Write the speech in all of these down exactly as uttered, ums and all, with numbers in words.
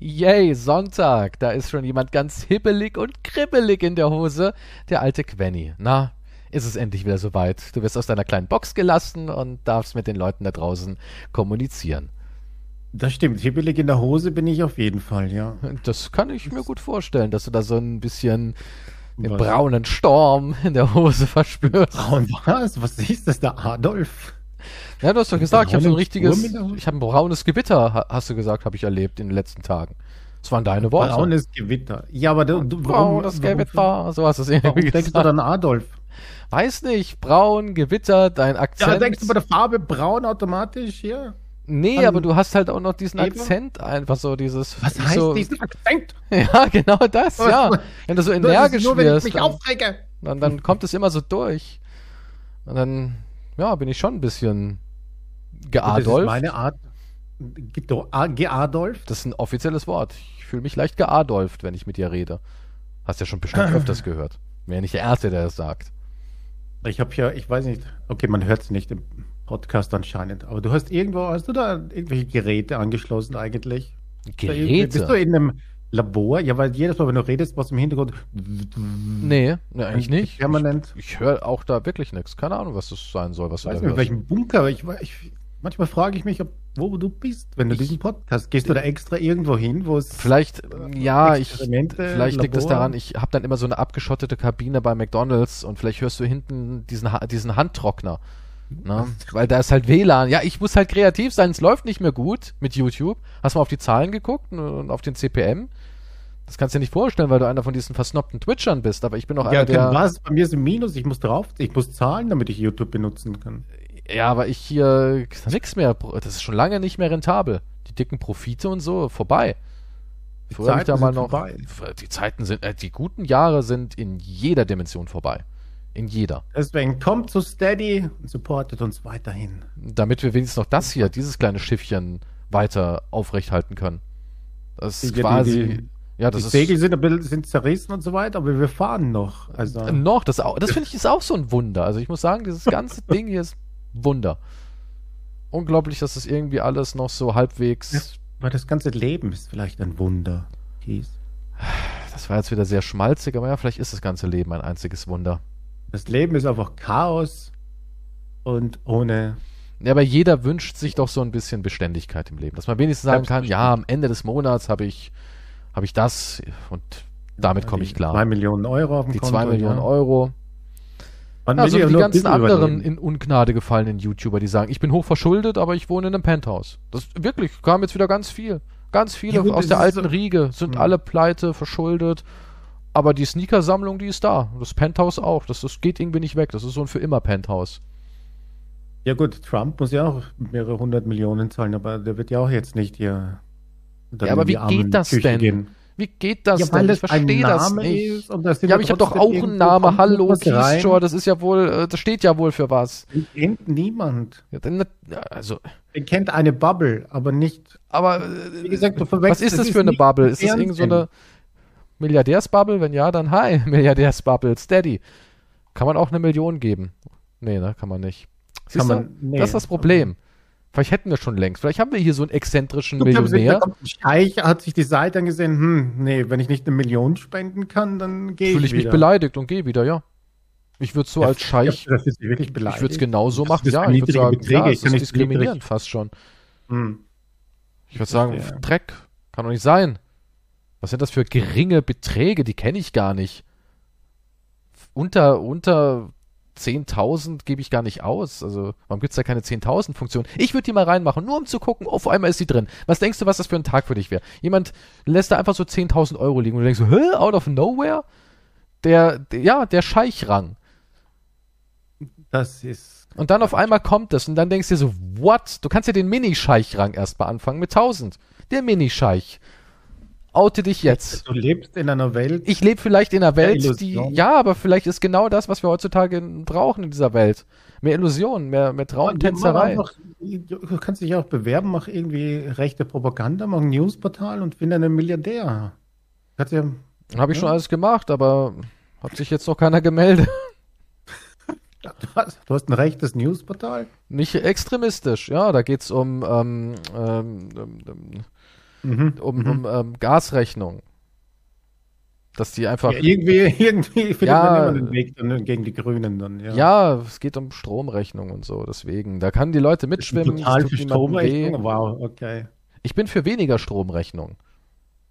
Yay, Sonntag, da ist schon jemand ganz hippelig und kribbelig in der Hose, der alte Quenny. Na, ist es endlich wieder soweit. Du wirst aus deiner kleinen Box gelassen und darfst mit den Leuten da draußen kommunizieren. Das stimmt, hippelig in der Hose bin ich auf jeden Fall, ja. Das kann ich mir gut vorstellen, dass du da so ein bisschen den was? braunen Sturm in der Hose verspürst. Braun was? Was ist das da, Adolf? Ja, du hast doch gesagt, ich habe so ein richtiges, ich habe ein braunes Gewitter, hast du gesagt, habe ich erlebt in den letzten Tagen. Das waren deine Worte. Braunes Gewitter. Ja, aber du, du braunes warum, Gewitter, warum, so hast du es irgendwie gesagt. Denkst du dann Adolf? Weiß nicht, braun, Gewitter, dein Akzent. Ja, denkst du bei der Farbe braun automatisch, ja? Nee, um, aber du hast halt auch noch diesen eben? Akzent einfach so, dieses... Was heißt so, diesen Akzent? Ja, genau das, was, ja. Wenn du so energisch nur, wirst, wenn ich mich aufrege. Dann, dann, dann kommt es immer so durch. Und dann... Ja, bin ich schon ein bisschen geadolft. Das ist meine Art. Geadolft? Das ist ein offizielles Wort. Ich fühle mich leicht geadolft, wenn ich mit dir rede. Hast ja schon bestimmt öfters gehört. Wäre nicht der Erste, der das sagt. Ich habe ja, ich weiß nicht, okay, man hört es nicht im Podcast anscheinend, aber du hast irgendwo, hast du da irgendwelche Geräte angeschlossen eigentlich? Geräte? Bist du in einem Labor? Ja, weil jedes Mal, wenn du redest, was im Hintergrund... Nee, ne, eigentlich nicht. Permanent. Ich, ich höre auch da wirklich nichts. Keine Ahnung, was das sein soll, was du da hörst. Ich weiß nicht, in welchem Bunker. Ich, ich, manchmal frage ich mich, ob, wo du bist, wenn du ich, diesen Podcast... Gehst du da extra irgendwo hin, wo es... Vielleicht, äh, ja, ich, vielleicht liegt es daran, ich habe dann immer so eine abgeschottete Kabine bei McDonald's und vielleicht hörst du hinten diesen, diesen Handtrockner. Ne? Weil da ist halt W L A N. Ja, ich muss halt kreativ sein. Es läuft nicht mehr gut mit YouTube. Hast mal auf die Zahlen geguckt und auf den C P M? Das kannst du dir nicht vorstellen, weil du einer von diesen versnobten Twitchern bist. Aber ich bin auch ja, einer der... Was? Bei mir ist ein Minus. Ich muss drauf. Ich muss zahlen, damit ich YouTube benutzen kann. Ja, aber ich hier... Nix mehr. Das ist schon lange nicht mehr rentabel. Die dicken Profite und so. Vorbei. Die Früher Zeiten ich da mal noch, vorbei. Die Zeiten sind... Äh, die guten Jahre sind in jeder Dimension vorbei. In jeder. Deswegen kommt zu Steady und supportet uns weiterhin. Damit wir wenigstens noch das hier, dieses kleine Schiffchen, weiter aufrechthalten können. Das ist die, quasi... Die, ja, das die ist, Segel sind ein bisschen sind zerrissen und so weiter, aber wir fahren noch. Also. Noch, das, das finde ich ist auch so ein Wunder. Also ich muss sagen, dieses ganze Ding hier ist ein Wunder. Unglaublich, dass das irgendwie alles noch so halbwegs... Ja, weil das ganze Leben ist vielleicht ein Wunder. Jeez. Das war jetzt wieder sehr schmalzig, aber ja, vielleicht ist das ganze Leben ein einziges Wunder. Das Leben ist einfach Chaos und ohne... Ja, aber jeder wünscht sich doch so ein bisschen Beständigkeit im Leben. Dass man wenigstens sagen kann, ja, am Ende des Monats habe ich, hab ich das und damit komme ich klar. Die zwei Millionen Euro auf dem Konto. Die zwei Millionen Euro. Also die ganzen anderen in Ungnade gefallenen YouTuber, die sagen, ich bin hochverschuldet, aber ich wohne in einem Penthouse. Das wirklich, kam jetzt wieder ganz viel. Ganz viele aus der alten Riege sind alle pleite, verschuldet. Aber die Sneaker-Sammlung, die ist da. Das Penthouse auch. Das, das geht irgendwie nicht weg. Das ist so ein für immer Penthouse. Ja gut, Trump muss ja auch mehrere hundert Millionen zahlen, aber der wird ja auch jetzt nicht hier... Ja, aber wie geht das Küche denn? Gehen. Wie geht das ja, denn? Ich verstehe das nicht. Und das ja, aber ich habe doch auch einen Namen. Hallo, Keysjore, das ist ja wohl... Das steht ja wohl für was. Den kennt niemand. Ja, denn, also... Den kennt eine Bubble, aber nicht... Aber... Wie gesagt, du verwechselst... Was ist das, das für ist eine Bubble? Ist das irgend so eine... Milliardärsbubble? Wenn ja, dann hi, Milliardärsbubble, Steady. Kann man auch eine Million geben? Nee, ne, kann man nicht. Kann man, nee. Das ist das Problem. Vielleicht hätten wir schon längst. Vielleicht haben wir hier so einen exzentrischen du Millionär. Scheich hat sich die Seite angesehen, hm, nee, wenn ich nicht eine Million spenden kann, dann gehe ich wieder. Fühle ich mich beleidigt und gehe wieder, ja. Ich würde so ja, als Scheich, ja, das ist wirklich beleidigt. Ich würde es genauso machen, das ja. Ich würde sagen, Beträge, ja, ich kann nicht diskriminieren fast schon. Hm. Ich würde sagen, ja. Dreck, kann doch nicht sein. Was sind das für geringe Beträge? Die kenne ich gar nicht. Unter, unter zehntausend gebe ich gar nicht aus. Also, warum gibt es da keine zehntausend-Funktion? Ich würde die mal reinmachen, nur um zu gucken, oh, auf einmal ist sie drin. Was denkst du, was das für ein Tag für dich wäre? Jemand lässt da einfach so zehntausend Euro liegen und du denkst so, hä, out of nowhere? Der, der, ja, der Scheichrang. Das ist... Und dann auf einmal kommt das und dann denkst du dir so, what? Du kannst ja den Mini-Scheichrang erst mal anfangen mit tausend. Der Mini-Scheich. Oute dich jetzt. Du lebst in einer Welt. Ich lebe vielleicht in einer Welt, die... Ja, aber vielleicht ist genau das, was wir heutzutage brauchen in dieser Welt. Mehr Illusionen, mehr, mehr Traumtänzerei. Ja, du kannst dich auch bewerben, mach irgendwie rechte Propaganda, mach ein Newsportal und bin dann ein Milliardär. Hat ja, Habe ich ja. schon alles gemacht, aber hat sich jetzt noch keiner gemeldet. Du hast, du hast ein rechtes Newsportal? Nicht extremistisch, ja. Da geht es um... Ähm, ähm, ähm, mhm. um, um ähm, Gasrechnung. Dass die einfach. Ja, irgendwie irgendwie findet ja, man immer den Weg dann gegen die Grünen dann, ja. Ja, es geht um Stromrechnung und so, deswegen. Da kann die Leute mitschwimmen. Total für Stromrechnung? Wow, okay. Ich bin für weniger Stromrechnung.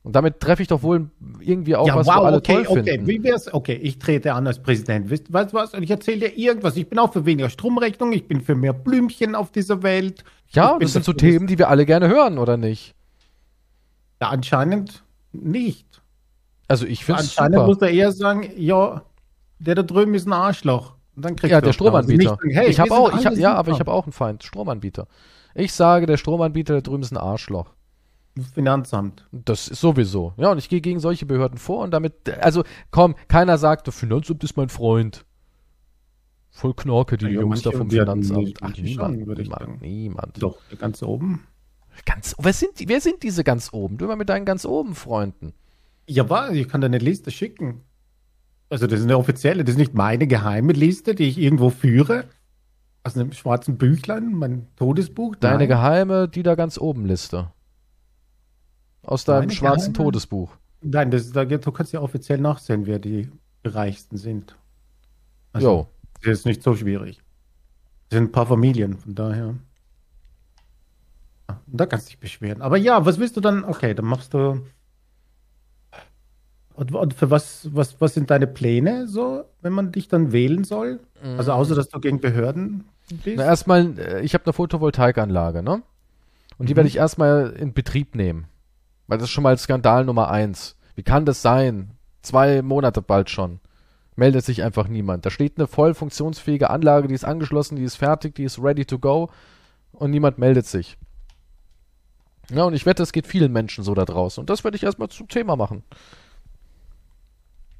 Und damit treffe ich doch wohl irgendwie auch, ja, was wow, wir alle okay, toll okay. finden. Wie wär's? Okay, ich trete an als Präsident. Wisst ihr was, was? Und ich erzähle dir irgendwas. Ich bin auch für weniger Stromrechnung. Ich bin für mehr Blümchen auf dieser Welt. Ja, das sind so Themen, die wir alle gerne hören, oder nicht? Ja, anscheinend nicht. Also ich finde es super. Anscheinend muss er eher sagen, ja, der da drüben ist ein Arschloch. Und dann kriegt ja, der Stromanbieter. Also nicht, hey, ich habe auch, ich hab, ja, aber ich habe auch einen Feind, Stromanbieter. Ich sage, der Stromanbieter da drüben ist ein Arschloch. Finanzamt. Das ist sowieso. Ja, und ich gehe gegen solche Behörden vor und damit, also komm, keiner sagt, das Finanzamt ist mein Freund. Voll Knorke, die ja, Jungs da vom Finanzamt. Ach, niemand, würde ich sagen. Niemand. Doch, ganz oben. Ganz, wer sind, die, wer sind diese ganz oben? Du immer mit deinen ganz oben Freunden. Ja, war, ich kann da eine Liste schicken. Also das ist eine offizielle, das ist nicht meine geheime Liste, die ich irgendwo führe. Aus einem schwarzen Büchlein, mein Todesbuch. Deine Nein. geheime, die da ganz oben Liste. Aus deinem meine schwarzen geheime? Todesbuch. Nein, das, da, du kannst ja offiziell nachsehen, wer die Reichsten sind. Also, jo. Das ist nicht so schwierig. Das sind ein paar Familien, von daher. Da kannst du dich beschweren. Aber ja, was willst du dann? Okay, dann machst du... Und für was, was, was sind deine Pläne, so, wenn man dich dann wählen soll? Also außer, dass du gegen Behörden bist? Na, erstmal, ich habe eine Photovoltaikanlage, ne? Und die mhm. werde ich erstmal in Betrieb nehmen. Weil das ist schon mal Skandal Nummer eins. Wie kann das sein? Zwei Monate bald schon. Meldet sich einfach niemand. Da steht eine voll funktionsfähige Anlage, die ist angeschlossen, die ist fertig, die ist ready to go und niemand meldet sich. Ja, und ich wette, es geht vielen Menschen so da draußen. Und das werde ich erstmal zum Thema machen.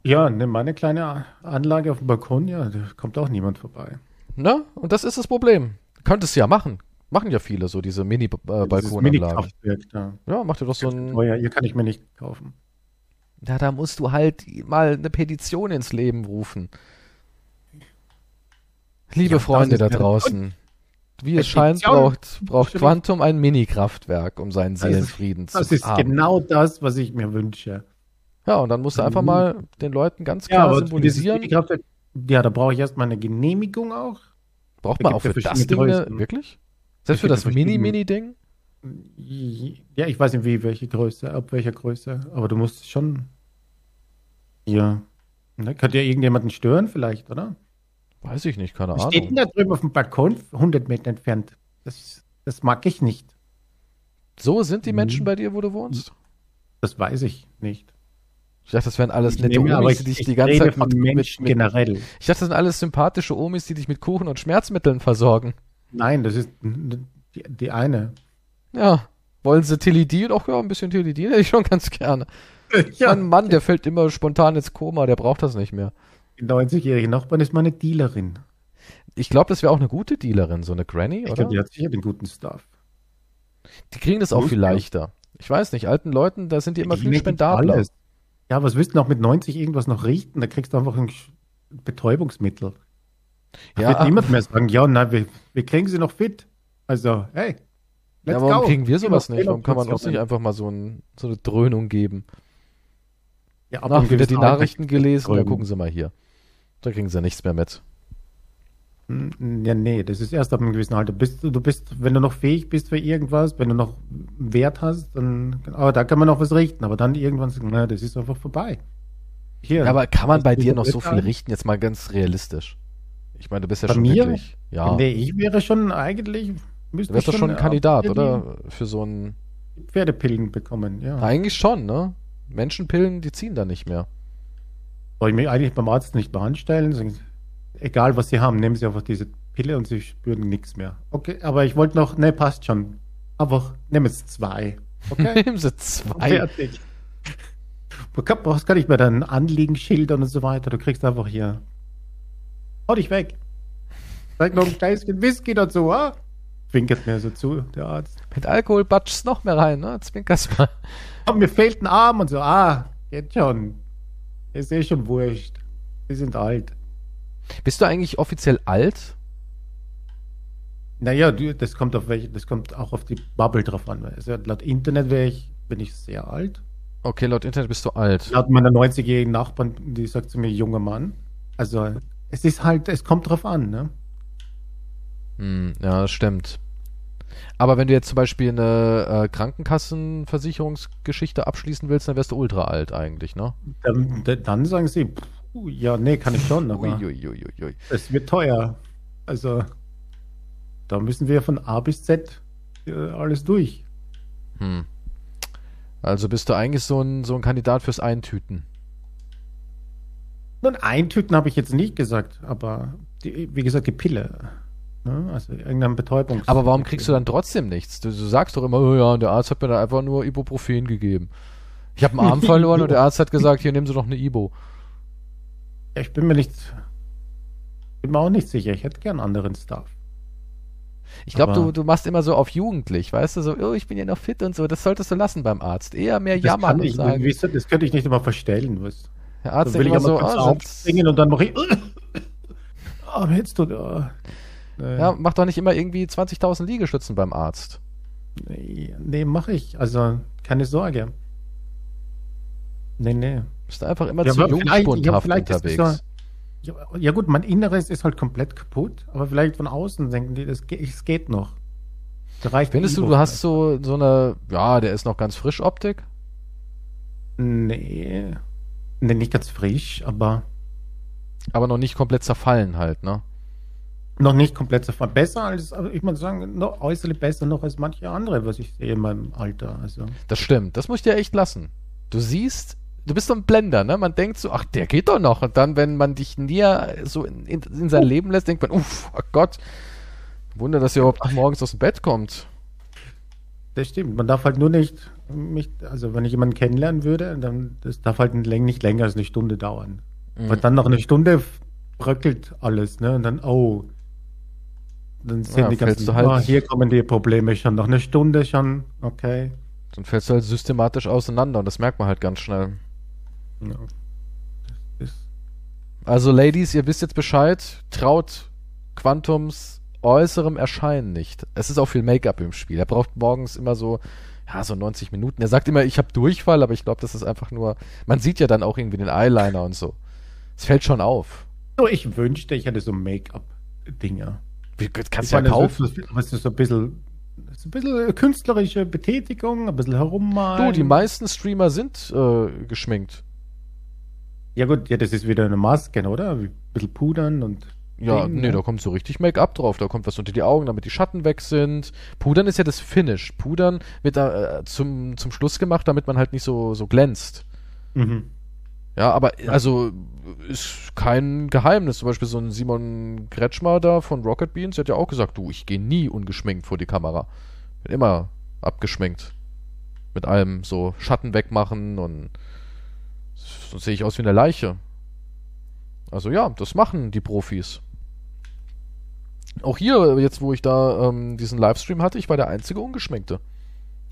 Ja, ne, meine kleine Anlage auf dem Balkon, ja, da kommt auch niemand vorbei. Ne? Und das ist das Problem. Könntest du ja machen. Machen ja viele so diese Mini-Balkonanlagen. Mini-Kraftwerk, ja. Ja, mach dir doch so ein... Oh ja, hier kann ich mir nicht kaufen. Ja, da musst du halt mal eine Petition ins Leben rufen. Liebe ja, Freunde da draußen, wie Petition. Es scheint, braucht, braucht Quantum ein Mini-Kraftwerk, um seinen Seelenfrieden zu haben. Das ist genau das, was ich mir wünsche. Ja, und dann musst du einfach mal den Leuten ganz klar ja, symbolisieren. Kraftwerk, ja, da brauche ich erstmal eine Genehmigung auch. Braucht da man auch für das Ding eine, wirklich? Selbst für das Mini-Mini-Ding? Ja, ich weiß nicht, wie, welche Größe, ab welcher Größe. Aber du musst schon. Ja. Ne, könnte ja irgendjemanden stören, vielleicht, oder? Weiß ich nicht, keine Ahnung. Steht denn da drüben auf dem Balkon, hundert Meter entfernt? Das, das mag ich nicht. So sind die Menschen hm. bei dir, wo du wohnst? Das weiß ich nicht. Ich dachte, das wären alles ich nette nehme, Omis, die dich die ganze Zeit mit, mit, mit generell. Ich dachte, das sind alles sympathische Omis, die dich mit Kuchen und Schmerzmitteln versorgen. Nein, das ist die, die eine. Ja, wollen sie Tilidin? Ach ja, ein bisschen Tilidin hätte ich schon ganz gerne. Ja. Mein Mann, der fällt immer spontan ins Koma, der braucht das nicht mehr. Die neunzigjährige Nachbarn ist meine Dealerin. Ich glaube, das wäre auch eine gute Dealerin, so eine Granny, ich oder? Glaub, die hat sicher den guten Stuff. Die kriegen das auch viel leichter. Ich weiß nicht, alten Leuten, da sind die immer die viel spendabler. Ja, was willst du noch mit neunzig irgendwas noch richten? Da kriegst du einfach ein Betäubungsmittel. Da ja, wird niemand mehr sagen, ja, nein, wir, wir kriegen sie noch fit. Also, hey, let's ja, warum go. Kriegen wir sowas nicht? Warum kann man uns nicht einfach mal so, ein, so eine Dröhnung geben? Ja, aber Ach, wieder die Nachrichten gelesen, da gucken sie mal hier. Da kriegen sie nichts mehr mit. Ja, nee, das ist erst ab einem gewissen Alter. Bist, du bist, wenn du noch fähig bist für irgendwas, wenn du noch Wert hast, dann, aber da kann man noch was richten. Aber dann irgendwann sagen, na, das ist einfach vorbei. Hier, ja, aber kann man bei dir noch so viel richten? Jetzt mal ganz realistisch. Ich meine, du bist ja bei schon mir? Wirklich. Ja. Nee, ich wäre schon eigentlich. Du wärst doch schon ein Kandidat, oder? Für so ein. Pferdepillen bekommen, ja. Eigentlich schon, ne? Menschenpillen, die ziehen da nicht mehr. Soll ich mich eigentlich beim Arzt nicht mehr anstellen? Egal, was sie haben, nehmen sie einfach diese Pille und sie spüren nichts mehr. Okay, aber ich wollte noch, ne, passt schon. Einfach, nehmen es zwei. Okay? Nehmen sie zwei. Fertig. Du brauchst gar nicht mehr dein Anliegen schildern und so weiter. Du kriegst einfach hier. Hau dich weg. Zeig noch ein Scheißchen Whisky dazu, ha? Zwinkert mir so zu, der Arzt. Mit Alkohol batschst noch mehr rein, ne? Zwinkerst mal. Aber mir fehlt ein Arm und so. Ah, geht schon. Ist eh schon wurscht. Wir sind alt. Bist du eigentlich offiziell alt? Naja, das kommt auf welche, das kommt auch auf die Bubble drauf an. Also laut Internet wäre ich bin ich sehr alt. Okay, laut Internet bist du alt. Laut meiner neunzigjährigen Nachbarn, die sagt zu mir, junger Mann. Also, es ist halt, es kommt drauf an, ne? Hm, ja, das stimmt. Aber wenn du jetzt zum Beispiel eine äh, Krankenkassenversicherungsgeschichte abschließen willst, dann wärst du ultra alt eigentlich, ne? Dann, dann sagen sie, pff, ja, nee, kann ich schon, aber es wird teuer. Also, da müssen wir von A bis Z äh, alles durch. Hm. Also bist du eigentlich so ein, so ein Kandidat fürs Eintüten? Nun, Eintüten habe ich jetzt nicht gesagt, aber die, wie gesagt, die Pille. Also irgendeine Betäubung. Aber warum kriegst du dann trotzdem nichts? Du, du sagst doch immer, oh ja, der Arzt hat mir da einfach nur Ibuprofen gegeben. Ich habe einen Arm verloren und der Arzt hat gesagt, hier, nehmen Sie doch eine Ibo. Ich bin mir nicht, bin mir auch nicht sicher. Ich hätte gern anderen Stuff. Ich glaube, du, du machst immer so auf jugendlich, weißt du, so, oh, ich bin ja noch fit und so. Das solltest du lassen beim Arzt. Eher mehr jammern und sagen. Nicht, das könnte ich nicht immer verstellen, weißt du. Der Arzt will immer so, oh, aufspringen und dann mache ich, oh, hältst du da. Ja, mach doch nicht immer irgendwie zwanzigtausend Liegestützen beim Arzt. Nee, nee, mach ich. Also, keine Sorge. Nee, nee. Bist du einfach immer ja, zu jungspundhaft unterwegs. Ja, ja gut, mein Inneres ist halt komplett kaputt, aber vielleicht von außen denken die, das geht, das geht noch. Das reicht. Findest du, du hast so, so eine, ja, der ist noch ganz frisch Optik? Nee. Nee, nicht ganz frisch, aber... Aber noch nicht komplett zerfallen halt, ne? Noch nicht komplett zerfallen. Besser als, ich muss sagen, noch äußerlich besser noch als manche andere, was ich sehe in meinem Alter. Also. Das stimmt. Das muss ich dir echt lassen. Du siehst, du bist so ein Blender, ne? Man denkt so, ach, der geht doch noch. Und dann, wenn man dich nie so in, in, in sein oh. Leben lässt, denkt man, uff, oh Gott, Wunder, dass ihr überhaupt morgens aus dem Bett kommt. Das stimmt. Man darf halt nur nicht, mich, also wenn ich jemanden kennenlernen würde, dann das darf halt nicht länger als eine Stunde dauern. Mhm. Weil dann noch eine Stunde bröckelt alles, ne? Und dann, oh, dann sind ja, die ganzen, halt, oh, hier kommen die Probleme schon, noch eine Stunde schon, okay. Dann fällst du halt systematisch auseinander und das merkt man halt ganz schnell. Ja. Das ist also Ladies, ihr wisst jetzt Bescheid, traut Quantums äußerem Erscheinen nicht. Es ist auch viel Make-up im Spiel. Er braucht morgens immer so, ja, so neunzig Minuten. Er sagt immer, ich habe Durchfall, aber ich glaube, das ist einfach nur, man sieht ja dann auch irgendwie den Eyeliner und so. Es fällt schon auf. So, ich wünschte, ich hätte so Make-up-Dinger. Kannst du ja kaufen. Das ist so ein bisschen, ist ein bisschen künstlerische Betätigung, ein bisschen herummalen. Du, die meisten Streamer sind äh, geschminkt. Ja gut, ja, das ist wieder eine Maske, oder? Ein bisschen pudern und... Ja, Ding, nee, ne? Da kommt so richtig Make-up drauf. Da kommt was unter die Augen, damit die Schatten weg sind. Pudern ist ja das Finish. Pudern wird da äh, zum, zum Schluss gemacht, damit man halt nicht so, so glänzt. Mhm. Ja, aber also ist kein Geheimnis. Zum Beispiel so ein Simon Kretschmer da von Rocket Beans, der hat ja auch gesagt, du, ich gehe nie ungeschminkt vor die Kamera. Bin immer abgeschminkt. Mit allem so Schatten wegmachen und sonst sehe ich aus wie eine Leiche. Also ja, das machen die Profis. Auch hier, jetzt wo ich da ähm, diesen Livestream hatte, ich war der einzige Ungeschminkte.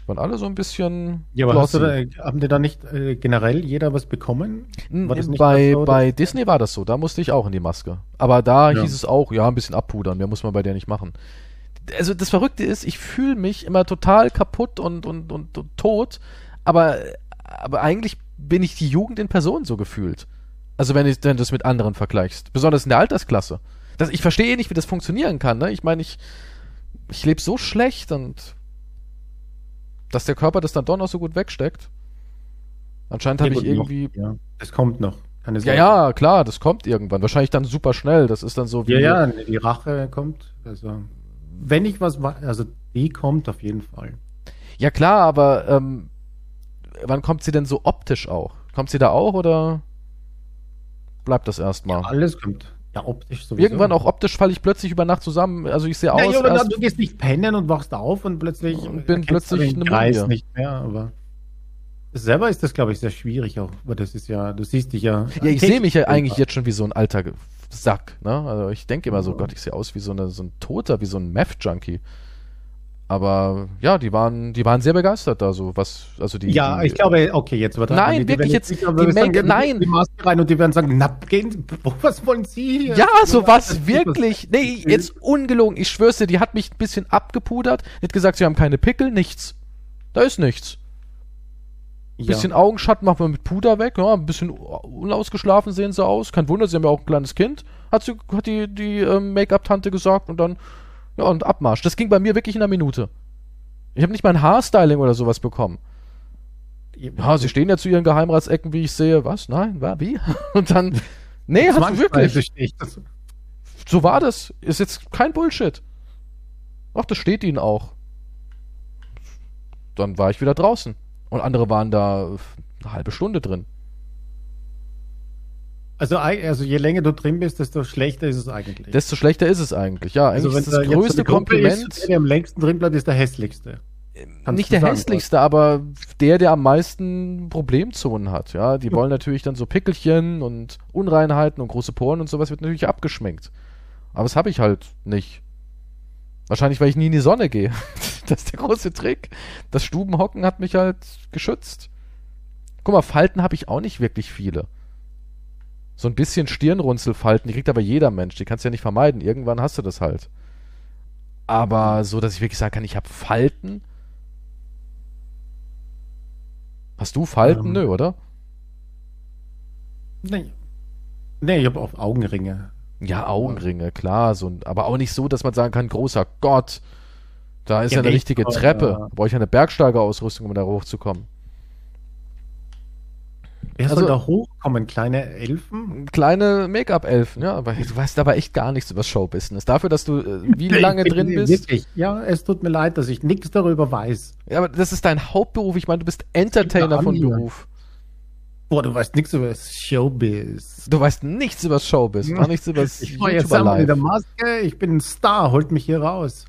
Waren alle so ein bisschen... Ja, aber hast du da, haben die da nicht äh, generell jeder was bekommen? War das nicht bei so, bei Disney war das so, da musste ich auch in die Maske. Aber da ja. hieß es auch, ja, ein bisschen abpudern, mehr muss man bei der nicht machen. Also das Verrückte ist, ich fühle mich immer total kaputt und, und, und, und tot, aber, aber eigentlich bin ich die Jugend in Person so gefühlt. Also wenn, ich, wenn du es mit anderen vergleichst, besonders in der Altersklasse. Das, ich verstehe nicht, wie das funktionieren kann, ne? Ich meine, ich, ich lebe so schlecht und... Dass der Körper das dann doch noch so gut wegsteckt. Anscheinend habe ich irgendwie... Noch, ja. Das kommt noch. Keine Sorge. Ja, ja, klar, das kommt irgendwann. Wahrscheinlich dann super schnell. Das ist dann so wie... Ja, ja, die Rache kommt. Also, wenn ich was... Also, die kommt auf jeden Fall. Ja, klar, aber ähm, wann kommt sie denn so optisch auch? Kommt sie da auch oder bleibt das erstmal? Ja, alles kommt. Ja, optisch sowieso. Irgendwann auch optisch falle ich plötzlich über Nacht zusammen. Also ich sehe aus. Ja, ja, du gehst nicht pennen und wachst auf und plötzlich. Und bin plötzlich in einem Kreis nicht mehr. Aber selber ist das, glaube ich, sehr schwierig auch. Aber das ist ja, du siehst dich ja. Ja, ich sehe mich ja eigentlich jetzt schon wie so ein alter Sack. Ne? Also ich denke immer so, Gott, ich sehe aus wie so, eine, so ein Toter, wie so ein Meth-Junkie. Aber ja, die waren, die waren sehr begeistert da so, was, also die... Ja, die, ich glaube, okay, jetzt wird... Nein, die, wirklich jetzt, jetzt die Make, sagen, nein! Die Maske rein und die werden sagen, na, gehen, was wollen Sie hier? Ja, sowas, wirklich! Nee, jetzt ungelogen, ich schwör's dir, die hat mich ein bisschen abgepudert, hat gesagt, sie haben keine Pickel, nichts. Da ist nichts. Ein bisschen ja. Augenschatten macht man mit Puder weg, ja, ein bisschen unausgeschlafen sehen sie aus. Kein Wunder, sie haben ja auch ein kleines Kind, hat, sie, hat die, die äh, Make-up-Tante gesagt und dann, ja, und Abmarsch. Das ging bei mir wirklich in einer Minute. Ich habe nicht mal ein Haarstyling oder sowas bekommen. Ja, sie stehen ja zu ihren Geheimratsecken, wie ich sehe. Was? Nein? Wie? Und dann, nee, das hast du wirklich. Nicht. So war das. Ist jetzt kein Bullshit. Ach, das steht ihnen auch. Dann war ich wieder draußen. Und andere waren da eine halbe Stunde drin. Also, also je länger du drin bist, desto schlechter ist es eigentlich. Desto schlechter ist es eigentlich, ja. Eigentlich also wenn ist das da größte so Kompliment. Ist, der am längsten drin bleibt, ist der hässlichste. Kannst nicht der sagen, hässlichste, was? Aber der, der am meisten Problemzonen hat. Ja, die wollen natürlich dann so Pickelchen und Unreinheiten und große Poren und sowas wird natürlich abgeschminkt. Aber das habe ich halt nicht. Wahrscheinlich, weil ich nie in die Sonne gehe. Das ist der große Trick. Das Stubenhocken hat mich halt geschützt. Guck mal, Falten habe ich auch nicht wirklich viele. So ein bisschen Stirnrunzelfalten, die kriegt aber jeder Mensch. Die kannst du ja nicht vermeiden. Irgendwann hast du das halt. Aber so, dass ich wirklich sagen kann, ich habe Falten. Hast du Falten? Ähm, Nö, oder? Nee. Nee, ich habe auch Augenringe. Ja, Augenringe, klar. So, aber auch nicht so, dass man sagen kann, großer Gott, da ist ja, ja eine richtige aber, Treppe. Da brauche ich eine Bergsteigerausrüstung, um da hochzukommen. Wer soll also, da hochkommen? Kleine Elfen? Kleine Make-up-Elfen, ja. Aber du weißt aber echt gar nichts über das Showbusiness. Dafür, dass du äh, wie lange drin bist. Wirklich. Ja, es tut mir leid, dass ich nichts darüber weiß. Ja, aber das ist dein Hauptberuf. Ich meine, du bist Entertainer von Beruf. Boah, du weißt nichts über das Showbiz. Du weißt nichts über das Showbiz, auch nichts über das YouTuber-Live. Ich war jetzt einmal in der Maske, ich bin ein Star, holt mich hier raus.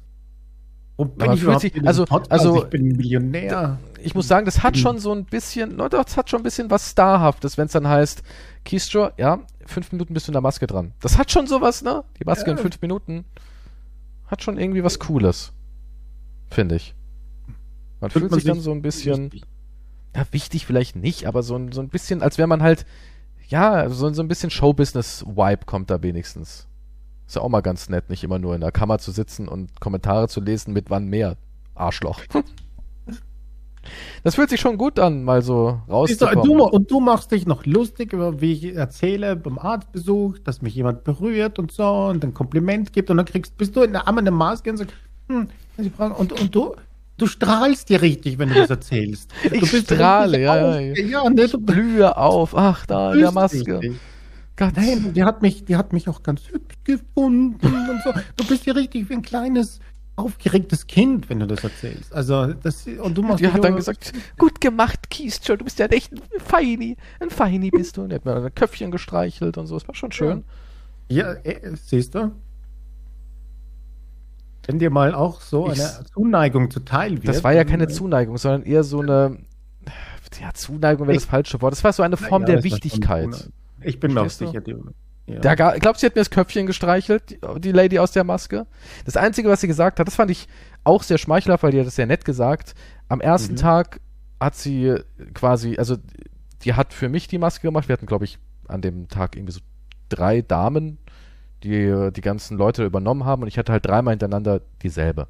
Wo bin ich überhaupt in diesem Podcast? Also, ich bin ein Millionär. Ich muss sagen, das hat schon so ein bisschen, no, das hat schon ein bisschen was Starhaftes, wenn es dann heißt, Keysjore, ja, fünf Minuten bist du in der Maske dran. Das hat schon sowas, ne? Die Maske ja. in fünf Minuten hat schon irgendwie was Cooles, finde ich. Man fühlt sich dann so ein bisschen... Ja, wichtig vielleicht nicht, aber so ein, so ein bisschen, als wäre man halt, ja, so, so ein bisschen Showbusiness-Vibe kommt da wenigstens. Ist ja auch mal ganz nett, nicht immer nur in der Kammer zu sitzen und Kommentare zu lesen mit wann mehr. Arschloch. Das fühlt sich schon gut an, mal so rauszukommen. Und du machst dich noch lustig über, wie ich erzähle, beim Arztbesuch, dass mich jemand berührt und so und ein Kompliment gibt und dann kriegst, bist du in der Arme eine Maske und sagst, hm, und, und du... Du strahlst dir richtig, wenn du das erzählst. Ich du bist strahle, ja, ja. ja ne, du blühe auf. Ach, da in der Maske. Gott. Nein, die hat, mich, die hat mich auch ganz hübsch gefunden und so. Du bist hier richtig wie ein kleines, aufgeregtes Kind, wenn du das erzählst. Also, das, und du machst die hat dann gesagt, gut gemacht, Keysjore, du bist ja echt ein Feini. Ein Feini bist du. Und er hat mir ein Köpfchen gestreichelt und so. Das war schon schön. Ja, ja äh, siehst du? Wenn dir mal auch so eine ich, Zuneigung zuteil wird. Das war ja keine Zuneigung, sondern eher so eine... Ja, Zuneigung wäre das falsche Wort. Das war so eine Form ja, der Wichtigkeit. Schon, ich bin mir auch sicher. Die, ja. da, glaubst du, sie hat mir das Köpfchen gestreichelt, die, die Lady aus der Maske? Das Einzige, was sie gesagt hat, das fand ich auch sehr schmeichelhaft, weil die hat das sehr nett gesagt. Am ersten mhm. Tag hat sie quasi... Also, die hat für mich die Maske gemacht. Wir hatten, glaube ich, an dem Tag irgendwie so drei Damen... Die, die ganzen Leute übernommen haben und ich hatte halt dreimal hintereinander dieselbe.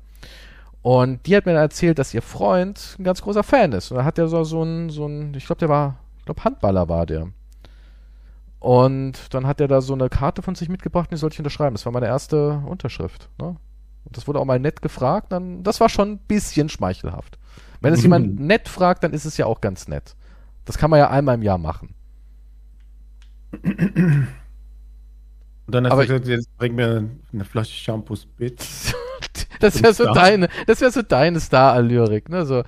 Und die hat mir dann erzählt, dass ihr Freund ein ganz großer Fan ist. Und da hat der so, so ein, so ein, ich glaube, der war, ich glaube, Handballer war der. Und dann hat der da so eine Karte von sich mitgebracht und die sollte ich unterschreiben. Das war meine erste Unterschrift. Ne? Und das wurde auch mal nett gefragt. Dann, das war schon ein bisschen schmeichelhaft. Wenn es jemand nett fragt, dann ist es ja auch ganz nett. Das kann man ja einmal im Jahr machen. Und dann hast du gesagt, jetzt bring mir eine Flasche Shampoos, bitte. Das wäre so deine, das wäre so deine Star-Allyrik, ne? So,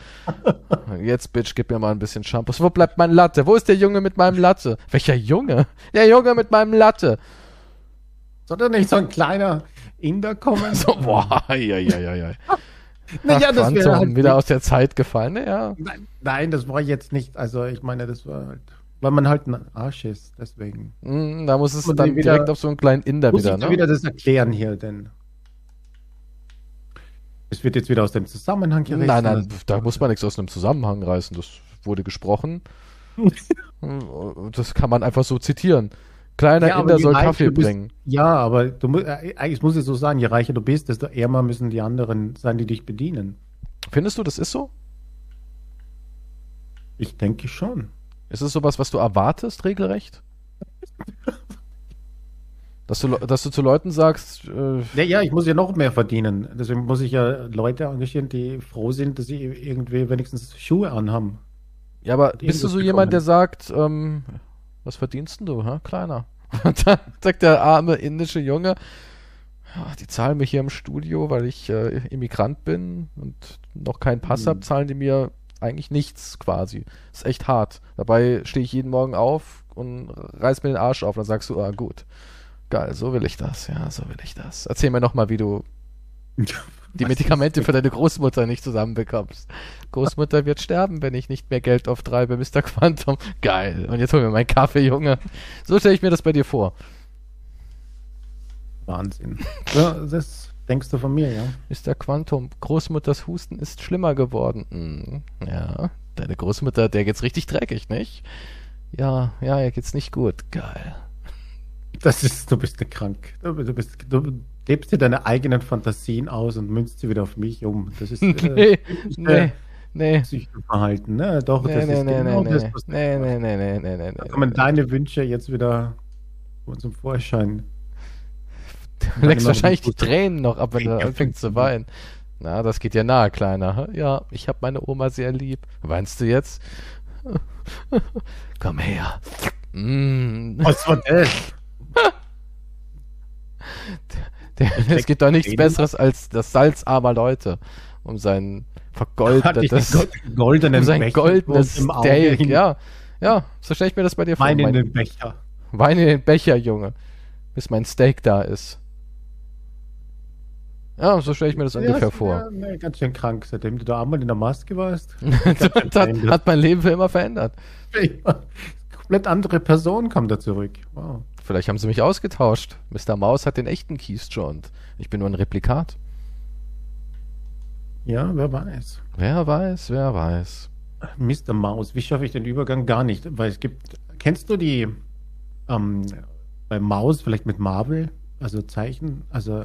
jetzt, Bitch, gib mir mal ein bisschen Shampoos. Wo bleibt mein Latte? Wo ist der Junge mit meinem Latte? Welcher Junge? Der Junge mit meinem Latte. Sollte nicht so ein kleiner Inder kommen? So, boah, ja, ja, ja, ja. Naja, das wäre halt wieder aus der Zeit gefallen, ne? Ja. Nein, nein, das war jetzt nicht, also ich meine, das war halt... Weil man halt ein Arsch ist, deswegen. Mm, da muss es und dann wieder, direkt auf so einen kleinen Inder muss wieder, ich ne? wieder das erklären hier, denn es wird jetzt wieder aus dem Zusammenhang gerissen. Nein, nein, da muss man nichts aus dem Zusammenhang reißen. Das wurde gesprochen. Das kann man einfach so zitieren. Kleiner ja, Inder soll Kaffee bist, bringen. Ja, aber du, ich muss es so sagen, je reicher du bist, desto ärmer müssen die anderen sein, die dich bedienen. Findest du, das ist so? Ich denke schon. Ist es sowas, was du erwartest, regelrecht? Dass du, dass du zu Leuten sagst... Äh ja, ja, ich muss ja noch mehr verdienen. Deswegen muss ich ja Leute engagieren, die froh sind, dass sie irgendwie wenigstens Schuhe anhaben. Ja, aber bist du so jemand, der sagt, ähm, was verdienst denn du, hä? Kleiner? Und dann sagt der arme indische Junge, ach, die zahlen mir hier im Studio, weil ich äh, Immigrant bin und noch keinen Pass mhm. habe, zahlen die mir eigentlich nichts quasi. Ist echt hart. Dabei stehe ich jeden Morgen auf und reiß mir den Arsch auf. Dann sagst du, ah gut. Geil, so will ich das, ja, so will ich das. Erzähl mir nochmal, wie du die Medikamente für deine Großmutter nicht zusammenbekommst. Großmutter wird sterben, wenn ich nicht mehr Geld auftreibe, Mister Quantum. Geil, und jetzt hol mir meinen Kaffee, Junge. So stelle ich mir das bei dir vor. Wahnsinn. Ja, das denkst du von mir, ja. Mister Quantum, Großmutters Husten ist schlimmer geworden. Hm, ja, deine Großmutter, der geht's richtig dreckig, nicht? Ja, ja, ihr geht's nicht gut. Geil. Das ist, du bist krank. Du, bist, du lebst dir deine eigenen Fantasien aus und münzt sie wieder auf mich um. Das ist äh, nee, äh, nee, Psychoverhalten, ne? Doch, nee, das nee, ist nee, genau nee, das, was nee, nee, nee, nee, nee, nee, Da kommen nee, deine nee. Wünsche jetzt wieder zum Vorschein. Du leckst wahrscheinlich die Tränen noch ab, wenn du anfängst zu weinen. Na, das geht ja nahe, Kleiner. Ja, ich habe meine Oma sehr lieb. Weinst du jetzt? Komm her. Mm. Was war das? Der, der, es gibt doch nichts Besseres als das Salz armer Leute, um sein vergoldetes, goldenen um sein Becher goldenes im Steak. Ja, ja, so stelle ich mir das bei dir vor. Wein in den Becher. Wein in den Becher, Junge, bis mein Steak da ist. Ja, so stelle ich mir das ja, ungefähr vor. Ja, nee, ganz schön krank, seitdem du da einmal in der Maske warst. das hat, hat mein Leben für immer verändert. Ja, komplett andere Person kommt da zurück. Wow. Vielleicht haben sie mich ausgetauscht. Mister Maus hat den echten Keysjore und ich bin nur ein Replikat. Ja, wer weiß. Wer weiß, wer weiß. Mister Maus, wie schaffe ich den Übergang? Gar nicht, weil es gibt... Kennst du die ähm, bei Maus vielleicht mit Marvel? Also Zeichen? Also